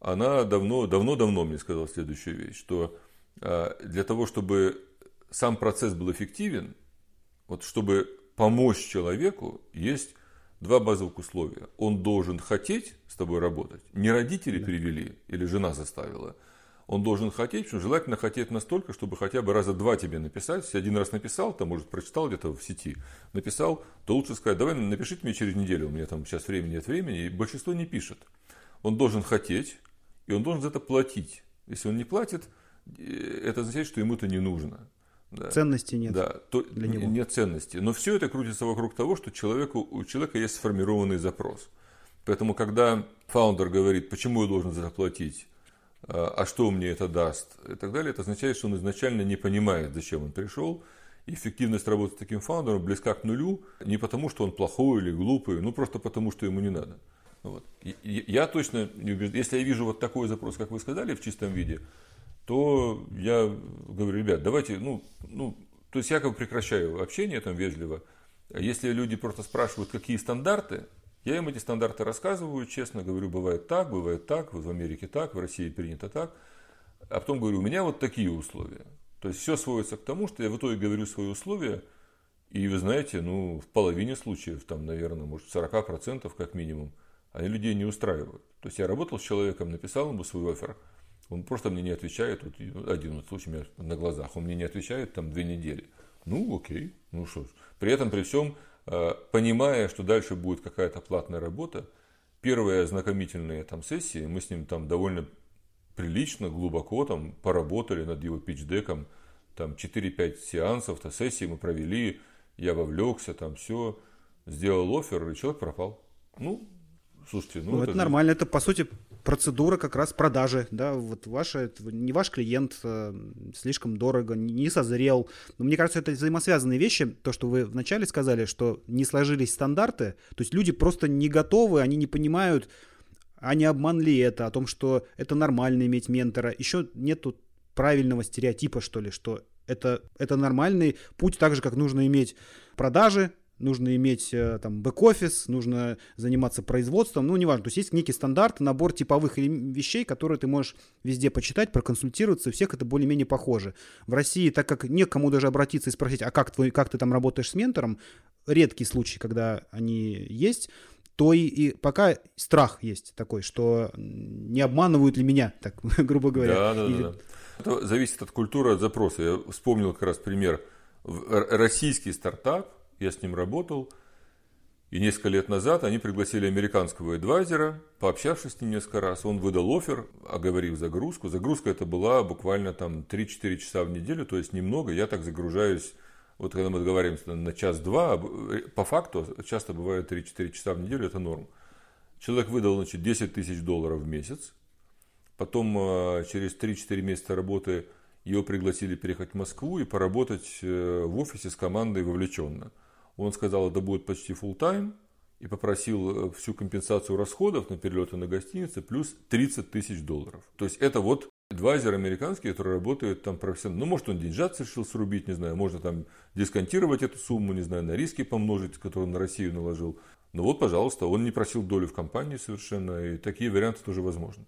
она давно мне сказала следующую вещь, что для того, чтобы сам процесс был эффективен, вот чтобы помочь человеку, есть два базовых условия. Он должен хотеть с тобой работать. Не родители перевели или жена заставила. Он должен хотеть, причем желательно хотеть настолько, чтобы хотя бы раза два тебе написать. Если один раз написал, там, может, прочитал где-то в сети, написал, то лучше сказать, давай напишите мне через неделю, у меня там сейчас времени нет времени, и большинство не пишет. Он должен хотеть, и он должен за это платить. Если он не платит, это означает, что ему это не нужно. Да. Ценности нет. Да, то для него. Нет ценности. Но все это крутится вокруг того, что у человека есть сформированный запрос. Поэтому, когда фаундер говорит, почему я должен заплатить, а что мне это даст и так далее, это означает, что он изначально не понимает, зачем он пришел. Эффективность работы с таким фаундером близка к нулю не потому, что он плохой или глупый, ну просто потому, что ему не надо. Вот. Я точно не убежден. Если я вижу вот такой запрос, как вы сказали, в чистом виде, то я говорю, ребят, давайте, то есть я как бы прекращаю общение там вежливо. Если люди просто спрашивают, какие стандарты, я им эти стандарты рассказываю, честно говорю, бывает так, вот в Америке так, в России принято так. А потом говорю, у меня вот такие условия. То есть все сводится к тому, что я в итоге говорю свои условия, и вы знаете, в половине случаев, там, наверное, может, 40% как минимум, они людей не устраивают. То есть я работал с человеком, написал ему свой оффер, он просто мне не отвечает, вот один вот случай у меня на глазах, он мне не отвечает там 2 недели. Окей, что ж. При этом, при всем, понимая, что дальше будет какая-то платная работа, первые ознакомительные там сессии, мы с ним там довольно прилично, глубоко там поработали над его питч-деком, там 4-5 сеансов, то сессии мы провели, я вовлекся, там все, сделал оффер, и человек пропал. Слушайте, это нормально, это по сути процедура как раз продажи, да, вот не ваш клиент, слишком дорого, не созрел, но мне кажется, это взаимосвязанные вещи, то, что вы вначале сказали, что не сложились стандарты, то есть люди просто не готовы, они не понимают, а не обман ли это, о том, что это нормально иметь ментора, еще нету правильного стереотипа, что ли, что это нормальный путь, так же, как нужно иметь продажи, нужно иметь там бэк-офис, нужно заниматься производством, неважно. То есть есть некий стандарт, набор типовых вещей, которые ты можешь везде почитать, проконсультироваться, у всех это более-менее похоже. В России, так как некому даже обратиться и спросить, а как ты там работаешь с ментором, редкий случай, когда они есть, то и пока страх есть такой, что не обманывают ли меня, так грубо говоря. Да. Это зависит от культуры, от запроса. Я вспомнил как раз пример. Российский стартап, я с ним работал, и несколько лет назад они пригласили американского адвайзера, пообщавшись с ним несколько раз, он выдал оффер, оговорив загрузку. Загрузка это была буквально там 3-4 часа в неделю, то есть немного, я так загружаюсь, вот когда мы договариваемся на час-два, по факту часто бывает 3-4 часа в неделю, это норм. Человек выдал, значит, $10 000 в месяц, потом через 3-4 месяца работы его пригласили переехать в Москву и поработать в офисе с командой вовлеченно. Он сказал, это будет почти фулл-тайм, и попросил всю компенсацию расходов на перелеты на гостиницы плюс $30 000. То есть это вот адвайзер американский, который работает там профессионально. Может, он деньжат решил срубить, не знаю, можно там дисконтировать эту сумму, не знаю, на риски помножить, которую он на Россию наложил. Но вот, пожалуйста, он не просил долю в компании совершенно, и такие варианты тоже возможны.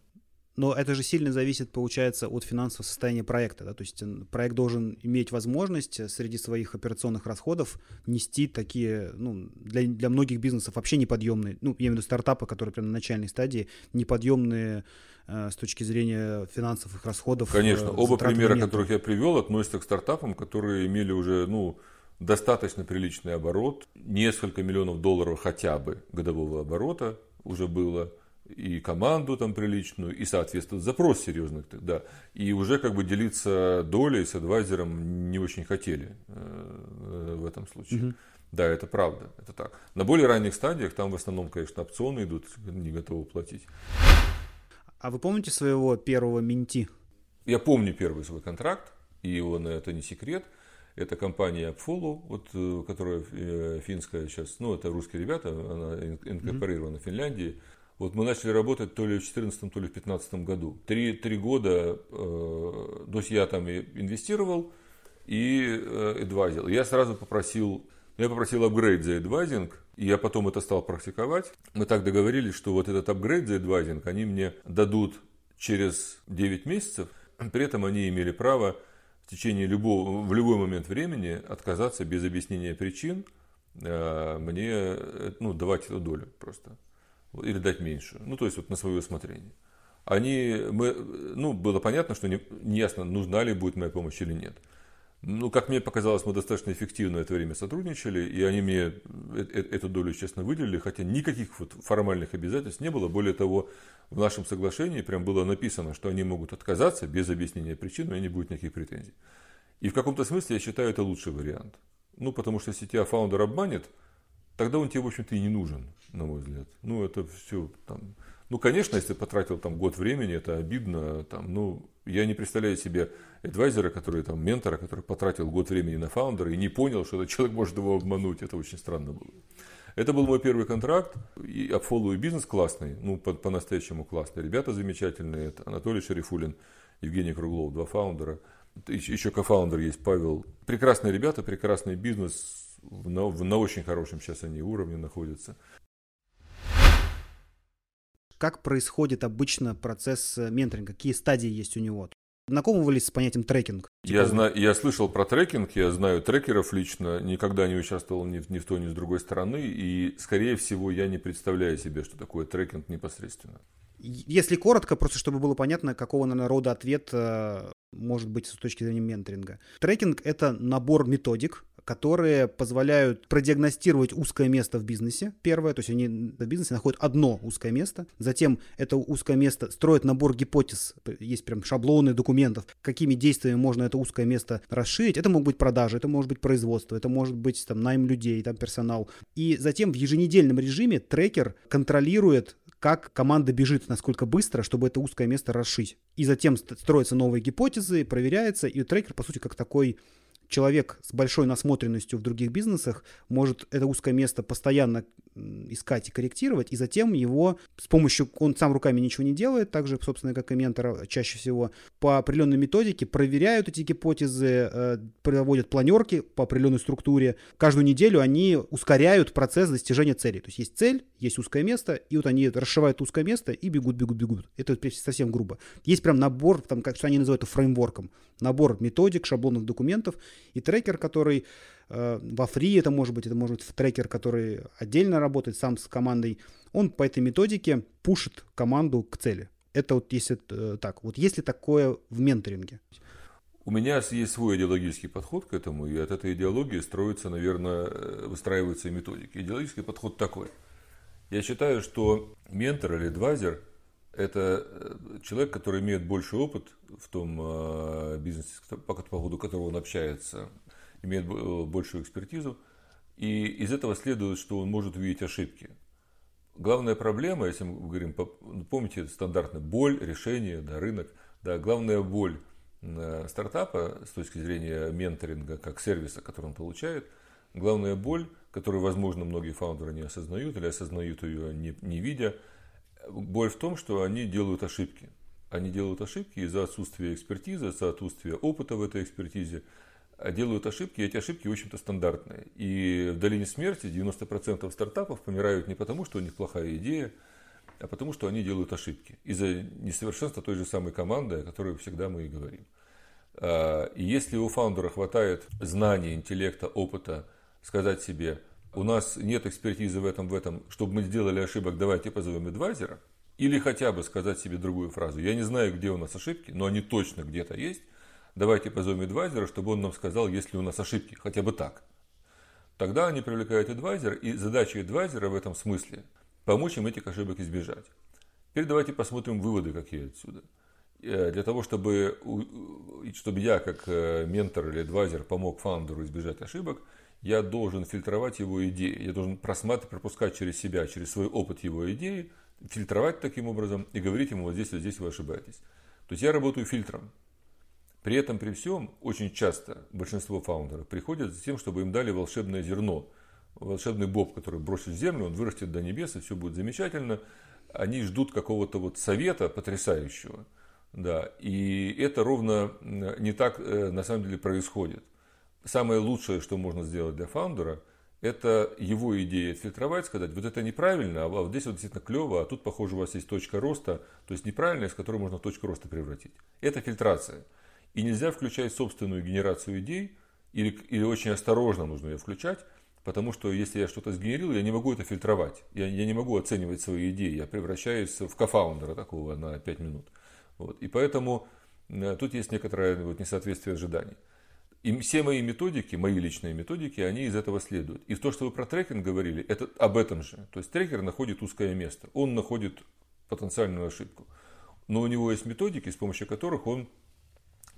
Но это же сильно зависит, получается, от финансового состояния проекта. Да? То есть проект должен иметь возможность среди своих операционных расходов нести такие, для многих бизнесов вообще неподъемные, я имею в виду стартапы, которые прямо на начальной стадии, неподъемные с точки зрения финансовых расходов. Конечно, оба примера, которых я привел, относятся к стартапам, которые имели уже достаточно приличный оборот, несколько миллионов долларов хотя бы годового оборота уже было, и команду там приличную, и соответственно запрос серьезный, да. И уже как бы делиться долей с адвайзером не очень хотели в этом случае. Угу. Да, это правда, это так. На более ранних стадиях там в основном, конечно, опционы идут, не готовы платить. А вы помните своего первого менти? Я помню первый свой контракт, и он, это не секрет. Это компания AppFollow, вот, которая финская сейчас, это русские ребята, она инкорпорирована в Финляндии. Вот мы начали работать то ли в 2014, то ли в 2015 году. Три года, то есть я там и инвестировал, и эдвайзил. Я сразу попросил апгрейд за эдвайзинг, и я потом это стал практиковать. Мы так договорились, что вот этот апгрейд за эдвайзинг они мне дадут через 9 месяцев. При этом они имели право в любой момент времени отказаться без объяснения причин мне давать эту долю просто. Или дать меньшую. Ну, то есть, на свое усмотрение. Было понятно, что неясно, нужна ли будет моя помощь или нет. Как мне показалось, мы достаточно эффективно в это время сотрудничали, и они мне эту долю, честно, выделили, хотя никаких формальных обязательств не было. Более того, в нашем соглашении прям было написано, что они могут отказаться без объяснения причин, у меня не будет никаких претензий. И в каком-то смысле, я считаю, это лучший вариант. Потому что если тебя фаундер обманет, тогда он тебе, в общем-то, и не нужен, на мой взгляд. Это все там... Конечно, если потратил год времени, это обидно. Я не представляю себе адвайзера, ментора, который потратил год времени на фаундера и не понял, что этот человек может его обмануть. Это очень странно было. Это был мой первый контракт. И AppFollow и бизнес классный, по-настоящему классный. Ребята замечательные. Это Анатолий Шарифуллин, Евгений Круглов, два фаундера. Еще кофаундер есть, Павел. Прекрасные ребята, прекрасный бизнес. На очень хорошем сейчас они уровне находятся. Как происходит обычно процесс менторинга? Какие стадии есть у него? Знакомы вы ли с понятием трекинг? Я слышал про трекинг, я знаю трекеров лично, никогда не участвовал ни в той, ни с другой стороны, и, скорее всего, я не представляю себе, что такое трекинг непосредственно. Если коротко, просто чтобы было понятно, какого, наверное, рода ответ может быть с точки зрения менторинга. Трекинг – это набор методик, которые позволяют продиагностировать узкое место в бизнесе, первое, то есть они в бизнесе находят одно узкое место, затем это узкое место строит набор гипотез, есть прям шаблоны документов, какими действиями можно это узкое место расширить, это могут быть продажи, это может быть производство, это может быть найм людей, персонал, и затем в еженедельном режиме трекер контролирует, как команда бежит, насколько быстро, чтобы это узкое место расшить, и затем строятся новые гипотезы, проверяется, и трекер, по сути, как такой... Человек с большой насмотренностью в других бизнесах может это узкое место постоянно искать и корректировать, и затем его с помощью, он сам руками ничего не делает, так же, собственно, как и ментор чаще всего, по определенной методике проверяют эти гипотезы, проводят планерки по определенной структуре. Каждую неделю они ускоряют процесс достижения цели. То есть есть цель, есть узкое место, и они расшивают узкое место и бегут. Это совсем грубо. Есть прям набор, что они называют фреймворком, набор методик, шаблонных документов. И трекер, который во фри, это может быть трекер, который отдельно работает сам с командой, он по этой методике пушит команду к цели. Это если такое в менторинге. У меня есть свой идеологический подход к этому, и от этой идеологии выстраиваются и методики. Идеологический подход такой. Я считаю, что ментор или адвайзер – это человек, который имеет больше опыт в том бизнесе, по поводу которого он общается, имеет большую экспертизу. И из этого следует, что он может увидеть ошибки. Главная проблема, если мы говорим, помните, это стандартная боль, решение, рынок. Да, главная боль стартапа с точки зрения менторинга, как сервиса, который он получает, главная боль, которую, возможно, многие фаундеры не осознают или осознают ее, не видя, боль в том, что они делают ошибки. Они делают ошибки из-за отсутствия экспертизы, из-за отсутствия опыта в этой экспертизе. Делают ошибки, и эти ошибки, в общем-то, стандартные. И в долине смерти 90% стартапов помирают не потому, что у них плохая идея, а потому, что они делают ошибки. Из-за несовершенства той же самой команды, о которой всегда мы и говорим. И если у фаундера хватает знаний, интеллекта, опыта сказать себе, у нас нет экспертизы в этом, чтобы мы сделали ошибок, давайте позовем адвайзера, или хотя бы сказать себе другую фразу. Я не знаю, где у нас ошибки, но они точно где-то есть. Давайте позовем адвайзера, чтобы он нам сказал, есть ли у нас ошибки. Хотя бы так. Тогда они привлекают адвайзера, и задача адвайзера в этом смысле – помочь им этих ошибок избежать. Теперь давайте посмотрим выводы, какие отсюда. Для того, чтобы я, как ментор или адвайзер, помог фаундеру избежать ошибок, я должен фильтровать его идеи. Я должен пропускать через себя, через свой опыт его идеи, фильтровать таким образом и говорить ему, вот здесь вы ошибаетесь. То есть я работаю фильтром. При этом, при всем, очень часто большинство фаундеров приходят за тем, чтобы им дали волшебное зерно. Волшебный боб, который бросит в землю, он вырастет до небес, и все будет замечательно. Они ждут какого-то совета потрясающего. Да. И это ровно не так на самом деле происходит. Самое лучшее, что можно сделать для фаундера, это его идея отфильтровать, сказать, вот это неправильно, а вот здесь действительно клево, а тут, похоже, у вас есть точка роста, то есть неправильная, с которой можно в точку роста превратить. Это фильтрация. И нельзя включать собственную генерацию идей, или очень осторожно нужно ее включать, Потому что если я что-то сгенерил, я не могу это фильтровать. Я не могу оценивать свои идеи. Я превращаюсь в кофаундера такого на 5 минут. Вот. И поэтому тут есть некоторое несоответствие ожиданий. И все мои методики, мои личные методики, они из этого следуют. И то, что вы про трекинг говорили, это об этом же. То есть трекер находит узкое место. Он находит потенциальную ошибку. Но у него есть методики, с помощью которых он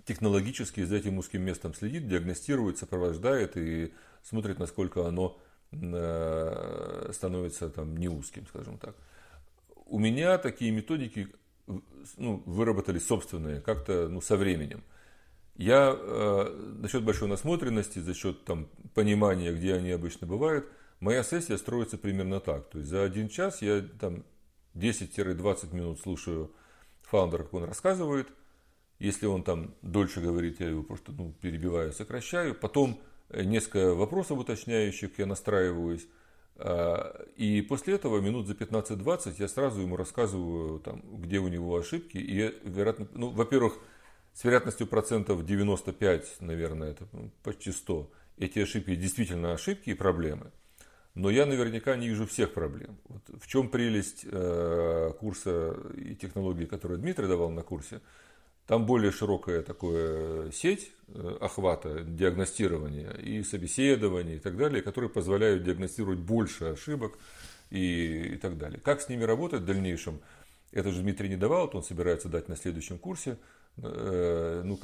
технологически за этим узким местом следит, диагностирует, сопровождает и смотрит, насколько оно становится там не узким, скажем так. У меня такие методики выработали собственные как-то со временем. Я за счет большой насмотренности, за счет понимания, где они обычно бывают, моя сессия строится примерно так. То есть за один час я 10-20 минут слушаю фаундера, как он рассказывает. Если он дольше говорит, я его просто перебиваю, сокращаю. Потом несколько вопросов уточняющих, я настраиваюсь. И после этого минут за 15-20 я сразу ему рассказываю, где у него ошибки. И, вероятно, во-первых, с вероятностью процентов 95, наверное, это почти 100, эти ошибки действительно ошибки и проблемы. Но я наверняка не вижу всех проблем. Вот в чем прелесть курса и технологии, которую Дмитрий давал на курсе. Там более широкая сеть охвата, диагностирования и собеседований и так далее, которые позволяют диагностировать больше ошибок и так далее. Как с ними работать в дальнейшем, это же Дмитрий не давал, он собирается дать на следующем курсе. Но,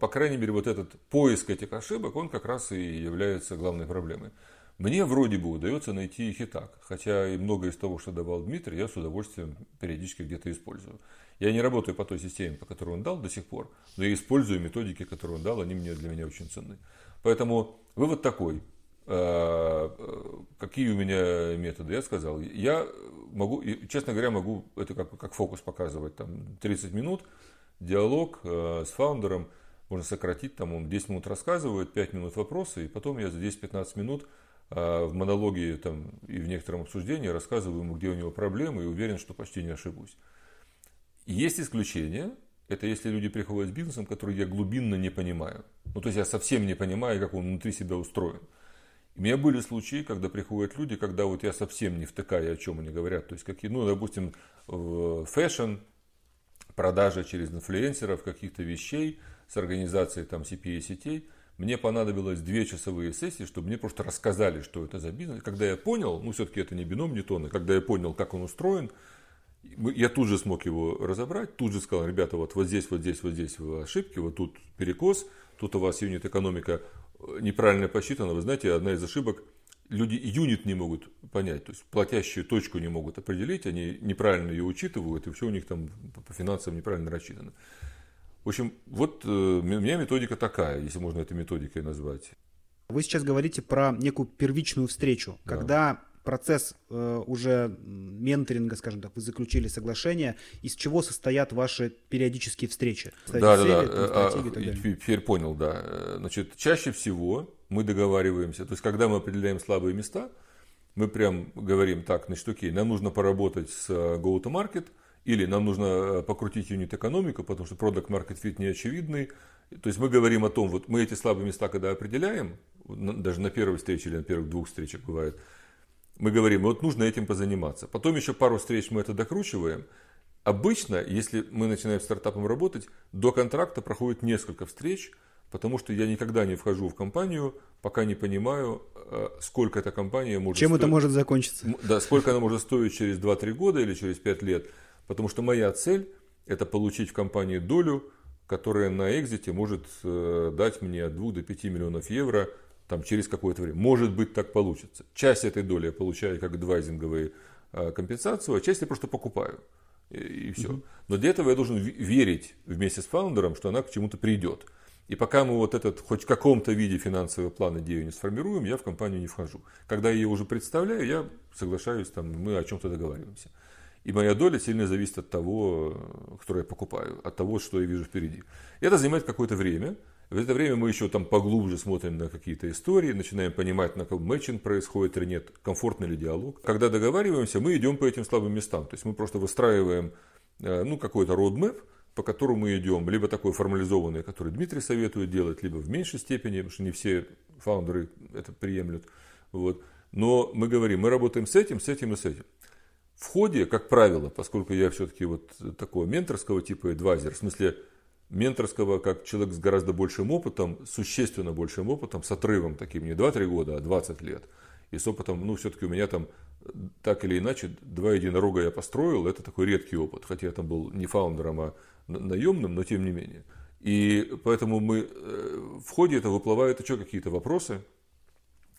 по крайней мере, вот этот поиск этих ошибок, он как раз и является главной проблемой. Мне вроде бы удается найти их и так, хотя и многое из того, что давал Дмитрий, я с удовольствием периодически где-то использую. Я не работаю по той системе, по которой он дал до сих пор, но я использую методики, которые он дал, они для меня очень ценны. Поэтому вывод такой, какие у меня методы, я сказал. Я могу, честно говоря, могу это как фокус показывать, 30 минут, диалог с фаундером, можно сократить, он 10 минут рассказывает, 5 минут вопросы, и потом я за 10-15 минут в монологе и в некотором обсуждении рассказываю ему, где у него проблемы, и уверен, что почти не ошибусь. Есть исключения. Это если люди приходят с бизнесом, который я глубинно не понимаю. То есть я совсем не понимаю, как он внутри себя устроен. У меня были случаи, когда приходят люди, когда я совсем не втыкаю, о чем они говорят. То есть, допустим, фэшн, продажа через инфлюенсеров каких-то вещей с организацией CPA-сетей. Мне понадобилось 2-часовые сессии, чтобы мне просто рассказали, что это за бизнес. Когда я понял, все-таки это не бином Ньютона, когда я понял, как он устроен, я тут же смог его разобрать, тут же сказал: ребята, вот здесь вы ошибки, вот тут перекос, тут у вас юнит-экономика неправильно посчитана. Вы знаете, одна из ошибок, люди юнит не могут понять, то есть платящую точку не могут определить, они неправильно ее учитывают, и все у них по финансам неправильно рассчитано. В общем, вот у меня методика такая, если можно это методикой назвать. Вы сейчас говорите про некую первичную встречу, да. Когда процесс уже менторинга, скажем так, вы заключили соглашение, из чего состоят ваши периодические встречи? Теперь понял, да. Значит, чаще всего мы договариваемся, то есть когда мы определяем слабые места, мы прям говорим так, окей, нам нужно поработать с go-to-market, или нам нужно покрутить юнит-экономику, потому что product-market-fit не очевидный. То есть мы говорим о том, вот мы эти слабые места, когда определяем, даже на первой встрече или на первых 2 встречах бывает, мы говорим, вот нужно этим позаниматься. Потом еще пару встреч мы это докручиваем. Обычно, если мы начинаем с стартапом работать, до контракта проходит несколько встреч, потому что я никогда не вхожу в компанию, пока не понимаю, сколько эта компания может стоить. Чем это может закончиться? Да, сколько она может стоить через 2-3 года или через 5 лет. Потому что моя цель – это получить в компании долю, которая на экзите может дать мне от 2 до 5 миллионов евро через какое-то время. Может быть, так получится. Часть этой доли я получаю как адвайзинговую компенсацию, а часть я просто покупаю. И все. Но для этого я должен верить вместе с фаундером, что она к чему-то придет. И пока мы хоть в каком-то виде финансового плана, идею не сформируем, я в компанию не вхожу. Когда я ее уже представляю, я соглашаюсь, мы о чем-то договариваемся. И моя доля сильно зависит от того, что я покупаю, от того, что я вижу впереди. Это занимает какое-то время. В это время мы еще поглубже смотрим на какие-то истории, начинаем понимать, на каком мэтчинг происходит или нет, комфортный ли диалог. Когда договариваемся, мы идем по этим слабым местам. То есть мы просто выстраиваем какой-то roadmap, по которому идем, либо такой формализованный, который Дмитрий советует делать, либо в меньшей степени, потому что не все фаундеры это приемлют. Вот. Но мы говорим, мы работаем с этим и с этим. В ходе, как правило, поскольку я все-таки вот такого менторского типа адвайзер, в смысле менторского, как человек с гораздо большим опытом, существенно большим опытом, с отрывом таким не 2-3 года, а 20 лет. И с опытом, ну, все-таки у меня там так или иначе два единорога я построил, это такой редкий опыт, хотя я там был не фаундером, а наемным, но тем не менее. И поэтому мы в ходе этого выплывают еще какие-то вопросы,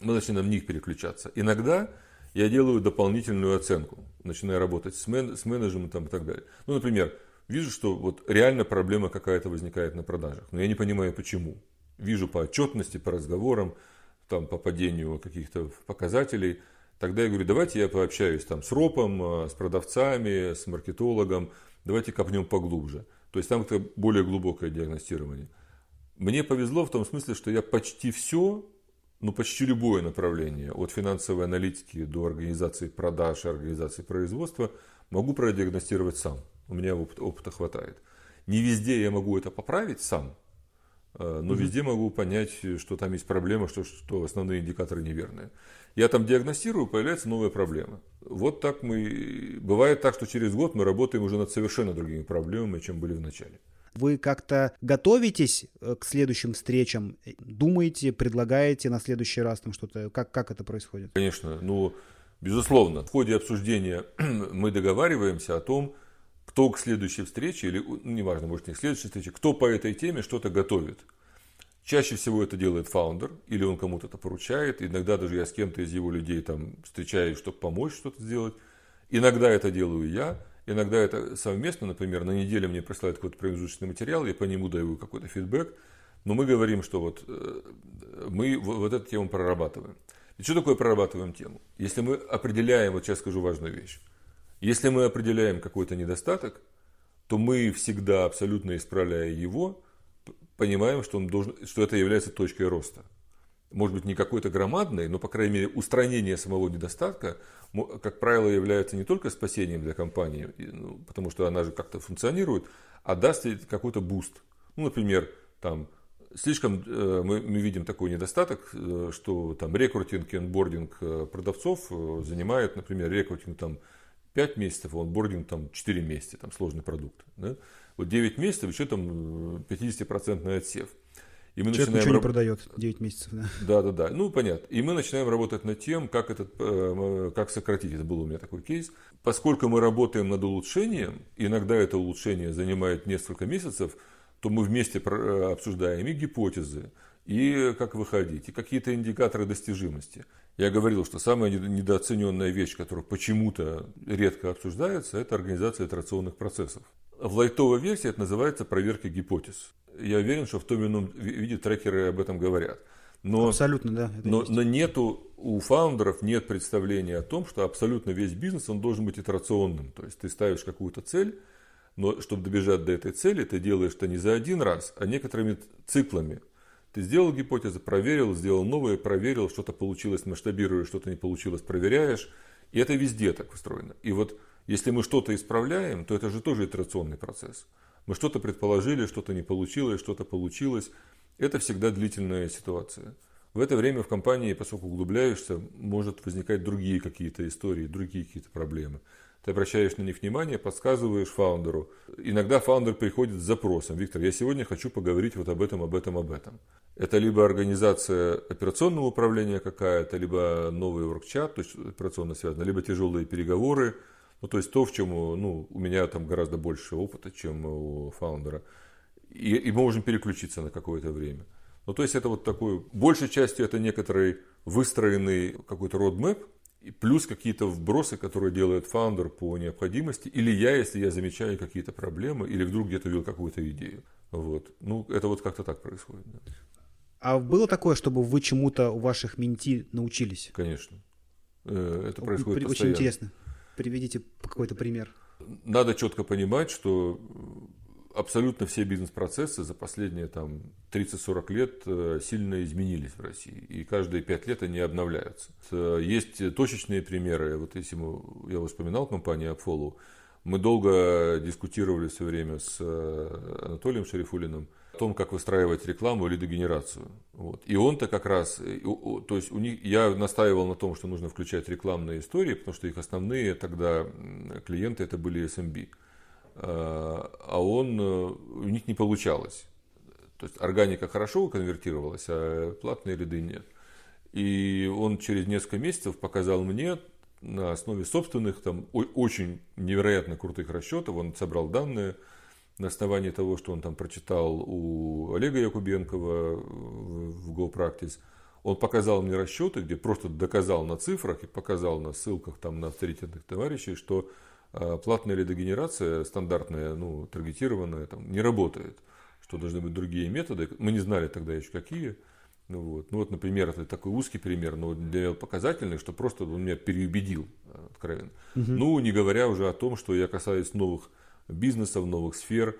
мы начинаем в них переключаться. Иногда я делаю дополнительную оценку, начинаю работать с менеджментом и так далее. Ну, например, вижу, что вот реально проблема какая-то возникает на продажах, но я не понимаю почему. Вижу по отчетности, по разговорам, там, по падению каких-то показателей. Тогда я говорю, давайте я пообщаюсь там, с ропом, с продавцами, с маркетологом, давайте копнем поглубже. То есть там как-то более глубокое диагностирование. Мне повезло в том смысле, что я почти все, ну почти любое направление, от финансовой аналитики до организации продаж и организации производства, могу продиагностировать сам. У меня опыта хватает. Не везде я могу это поправить сам, но везде могу понять, что там есть проблема, что основные индикаторы неверные. Я там диагностирую, появляется новая проблема. Вот так мы... Бывает так, что через год мы работаем уже над совершенно другими проблемами, чем были в начале. Вы как-то готовитесь к следующим встречам? Думаете, предлагаете на следующий раз там что-то? Как это происходит? Конечно. Ну, безусловно. В ходе обсуждения мы договариваемся о том, кто к следующей встрече, или, неважно, может, не к следующей встрече, кто по этой теме что-то готовит. Чаще всего это делает фаундер, или он кому-то это поручает. Иногда даже я с кем-то из его людей там встречаюсь, чтобы помочь что-то сделать. Иногда это делаю я, иногда это совместно. Например, на неделе мне присылают какой-то промежуточный материал, я по нему даю какой-то фидбэк. Но мы говорим, что вот мы вот эту тему прорабатываем. И что такое прорабатываем тему? Если мы определяем, вот сейчас скажу важную вещь. Если мы определяем какой-то недостаток, то мы всегда, абсолютно исправляя его, понимаем, что это является точкой роста. Может быть, не какой-то громадной, но, по крайней мере, устранение самого недостатка, как правило, является не только спасением для компании, потому что она же как-то функционирует, а даст ей какой-то буст. Ну, например, там, слишком мы видим такой недостаток, что там, рекрутинг и онбординг продавцов занимает, например, рекрутинг там, 5 месяцев, а онбординг там 4 месяца, там сложный продукт. Да? Вот 9 месяцев, еще там 50% отсев. И мы человек начинаем ничего не продает 9 месяцев. Да. Ну, понятно. И мы начинаем работать над тем, как сократить. Это был у меня такой кейс. Поскольку мы работаем над улучшением, иногда это улучшение занимает несколько месяцев, то мы вместе обсуждаем и гипотезы, и как выходить, и какие-то индикаторы достижимости. Я говорил, что самая недооцененная вещь, которая почему-то редко обсуждается, это организация итерационных процессов. В лайтовой версии это называется проверка гипотез. Я уверен, что в том или ином виде трекеры об этом говорят. Но, абсолютно, да. Но нету, у фаундеров нет представления о том, что абсолютно весь бизнес он должен быть итерационным. То есть ты ставишь какую-то цель, но чтобы добежать до этой цели, ты делаешь это не за один раз, а некоторыми циклами. Ты сделал гипотезы, проверил, сделал новые, проверил, что-то получилось, масштабируешь, что-то не получилось, проверяешь. И это везде так устроено. И вот если мы что-то исправляем, то это же тоже итерационный процесс. Мы что-то предположили, что-то не получилось, что-то получилось. Это всегда длительная ситуация. В это время в компании, поскольку углубляешься, может возникать другие какие-то истории, другие какие-то проблемы. Ты обращаешь на них внимание, подсказываешь фаундеру. Иногда фаундер приходит с запросом. «Виктор, я сегодня хочу поговорить вот об этом». Это либо организация операционного управления какая-то, либо новый воркчат, то есть операционно связано, либо тяжелые переговоры. Ну, то есть то, в чем у меня там гораздо больше опыта, чем у фаундера. И мы можем переключиться на какое-то время. Ну, то есть это вот такой... Большей частью это некоторый выстроенный какой-то roadmap, и плюс какие-то вбросы, которые делает фаундер по необходимости, или я, если я замечаю какие-то проблемы, или вдруг где-то увидел какую-то идею. Вот. Ну, это вот как-то так происходит. Да. А было такое, чтобы вы чему-то у ваших менти научились? Конечно. Это происходит постоянно. Очень интересно. Приведите какой-то пример. Надо четко понимать, что абсолютно все бизнес-процессы за последние там, 30-40 лет сильно изменились в России. И каждые 5 лет они обновляются. Есть точечные примеры. Вот если я вспоминал компанию AppFollow, Мы долго дискутировали все время с Анатолием Шарифуллиным о том, как выстраивать рекламу или лидогенерацию. Вот. И он-то как раз, то есть у них, я настаивал на том, что нужно включать рекламные истории, потому что их основные тогда клиенты это были SMB. А у них не получалось. То есть органика хорошо конвертировалась, а платные ряды нет. И он через несколько месяцев показал мне на основе собственных, там, очень невероятно крутых расчетов, он собрал данные на основании того, что он там прочитал у Олега Якубенкова в GoPractice. Он показал мне расчеты, где просто доказал на цифрах и показал на ссылках там, на авторитетных товарищей, что платная лидогенерация стандартная, ну, таргетированная, там, не работает. Что должны быть другие методы. Мы не знали тогда еще какие. Вот. Ну вот, например, это такой узкий пример, но для показательный, что просто он меня переубедил откровенно. Угу. Ну, не говоря уже о том, что я касаюсь новых бизнесов, новых сфер,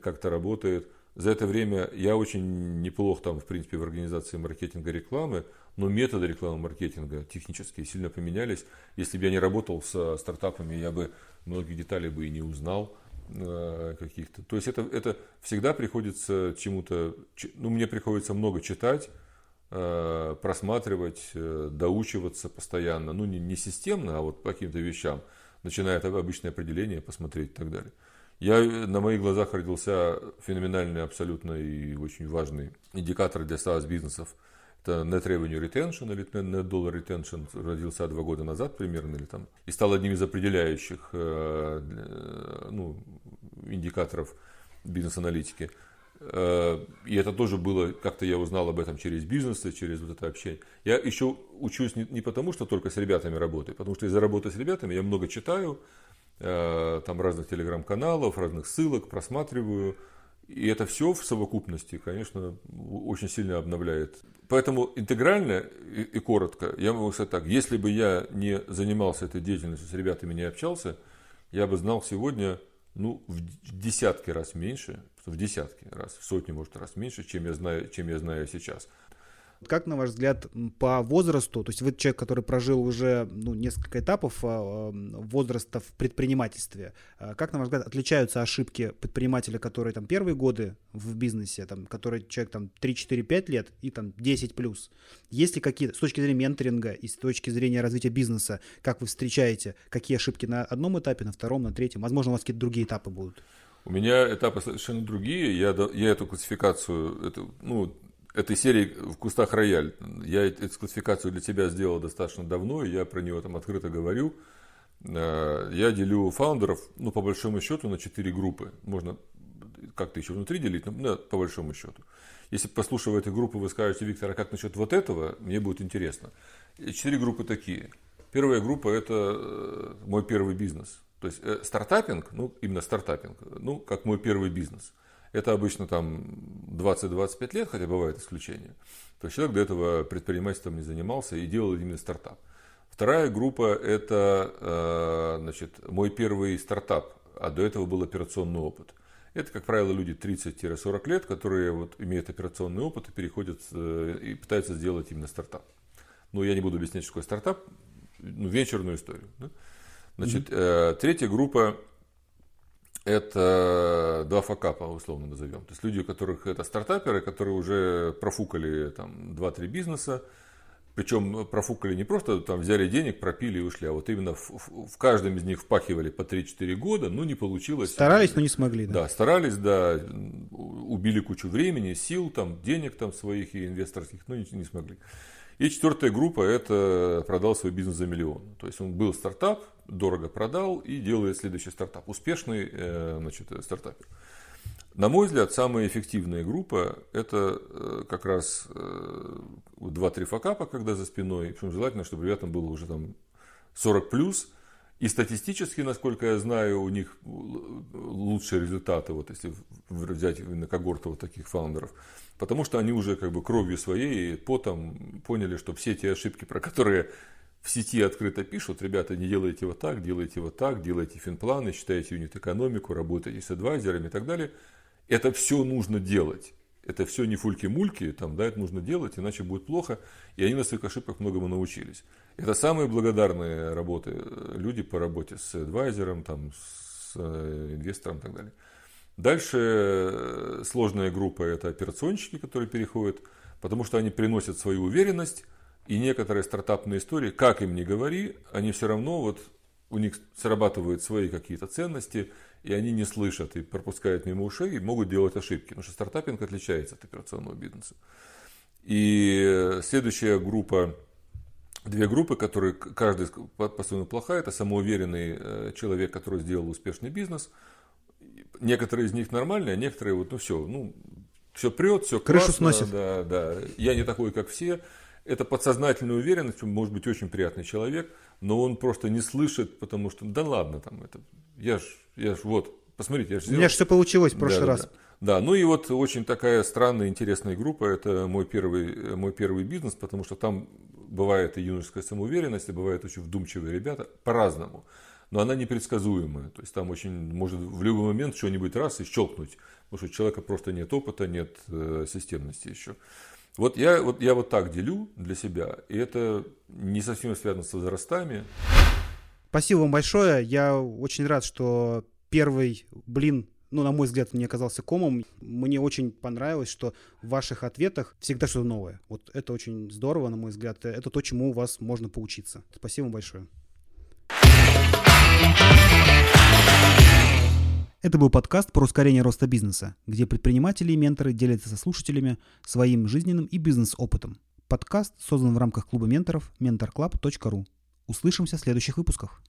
как-то работает. За это время я очень неплох там, в принципе, в организации маркетинга рекламы, но методы рекламы маркетинга технические сильно поменялись. Если бы я не работал со стартапами, я бы многих деталей бы и не узнал каких-то. То есть это всегда приходится чему-то, ну, мне приходится много читать, просматривать, доучиваться постоянно. Ну, не системно, а вот по каким-то вещам. Начиная от обычного определения, посмотреть и так далее. Я на моих глазах родился феноменальный, абсолютно и очень важный индикатор для SaaS-бизнесов. Это Net Revenue Retention или Net Dollar Retention, родился 2 года назад примерно, или там, и стал одним из определяющих ну, индикаторов бизнес-аналитики. И это тоже было, как-то я узнал об этом через бизнес, через вот это общение. Я еще учусь не потому, что только с ребятами работаю, потому что из-за работы с ребятами я много читаю, там разных телеграм-каналов, разных ссылок, просматриваю. И это все в совокупности, конечно, очень сильно обновляет. Поэтому интегрально и коротко, я могу сказать так, если бы я не занимался этой деятельностью, с ребятами не общался, я бы знал сегодня, ну, в десятки раз меньше, в десятки раз, в сотни, может, раз меньше, чем я знаю сейчас. Как, на ваш взгляд, по возрасту, то есть вы человек, который прожил уже, ну, несколько этапов возраста в предпринимательстве, как, на ваш взгляд, отличаются ошибки предпринимателя, которые там первые годы в бизнесе, там, который человек там 3-4-5 лет и там 10 плюс? Есть ли какие-то, с точки зрения менторинга и с точки зрения развития бизнеса, как вы встречаете, какие ошибки на одном этапе, на втором, на третьем? Возможно, у вас какие-то другие этапы будут? У меня этапы совершенно другие. Я эту классификацию, этой серии «В кустах рояль». Я эту классификацию для тебя сделал достаточно давно, и я про нее там открыто говорю. Я делю фаундеров, ну, по большому счету, на 4 группы. Можно как-то еще внутри делить, но по большому счету. Если, послушав этой группы, вы скажете: Виктор, а как насчет вот этого, мне будет интересно. 4 группы такие. Первая группа – это мой первый бизнес. То есть стартапинг, ну, именно стартапинг, ну, как мой первый бизнес. Это обычно там 20-25 лет, хотя бывают исключения. То есть человек до этого предпринимательством не занимался и делал именно стартап. Вторая группа – это, значит, мой первый стартап, а до этого был операционный опыт. Это, как правило, люди 30-40 лет, которые вот имеют операционный опыт и переходят и пытаются сделать именно стартап. Но я не буду объяснять, что такое стартап, ну, венчурную историю. Да? Значит, третья группа – это 2 факапа, условно назовем. То есть люди, у которых это стартаперы, которые уже профукали там 2-3 бизнеса. Причем профукали не просто там взяли денег, пропили и ушли, а вот именно в каждом из них впахивали по 3-4 года, но не получилось. Старались, но не смогли. Да, старались, да, убили кучу времени, сил, там, денег там своих и инвесторских, но ничего не смогли. И 4-я группа – это продал свой бизнес за миллион. То есть он был стартап, дорого продал и делает следующий стартап. Успешный, значит, стартапер. На мой взгляд, самая эффективная группа – это как раз 2-3 факапа, когда за спиной. Причем желательно, чтобы ребятам было уже там 40+. И статистически, насколько я знаю, у них лучшие результаты, вот если взять именно когорту вот таких фаундеров. Потому что они уже как бы кровью своей и потом поняли, что все те ошибки, про которые в сети открыто пишут: ребята, не делайте вот так, делайте вот так, делайте финпланы, считайте юнит-экономику, работайте с адвайзерами и так далее. Это все нужно делать. Это все не фульки-мульки, там, да, это нужно делать, иначе будет плохо. И они на своих ошибках многому научились. Это самые благодарные люди по работе с адвайзером, там, с с инвестором и так далее. Дальше сложная группа – это операционщики, которые переходят, потому что они приносят свою уверенность, и некоторые стартапные истории, как им не говори, они все равно, вот у них срабатывают свои какие-то ценности, и они не слышат, и пропускают мимо ушей, и могут делать ошибки, потому что стартапинг отличается от операционного бизнеса. И следующая группа, две группы, которые каждая по-своему плохая, это самоуверенный человек, который сделал успешный бизнес. Некоторые из них нормальные, а некоторые вот, все прет, все крышу классно, сносит. Да. Я не такой, как все. Это подсознательная уверенность, может быть, очень приятный человек, но он просто не слышит, потому что, да ладно, там это, я ж вот, посмотрите, я же сделал. У меня же все получилось в прошлый раз. Да, очень такая странная, интересная группа, это мой первый бизнес, потому что там бывает и юношеская самоуверенность, и бывают очень вдумчивые ребята, по-разному. Но она непредсказуемая, то есть там очень может в любой момент что-нибудь раз и щелкнуть, потому что у человека просто нет опыта, нет системности еще. Я вот так делю для себя, и это не совсем связано с возрастами. Спасибо вам большое. Я очень рад, что первый блин, на мой взгляд, мне оказался комом. Мне очень понравилось, что в ваших ответах всегда что-то новое. Вот это очень здорово, на мой взгляд. Это то, чему у вас можно поучиться. Спасибо вам большое. Это был подкаст про ускорение роста бизнеса, где предприниматели и менторы делятся со слушателями своим жизненным и бизнес-опытом. Подкаст создан в рамках клуба менторов MentorClub.ru. Услышимся в следующих выпусках.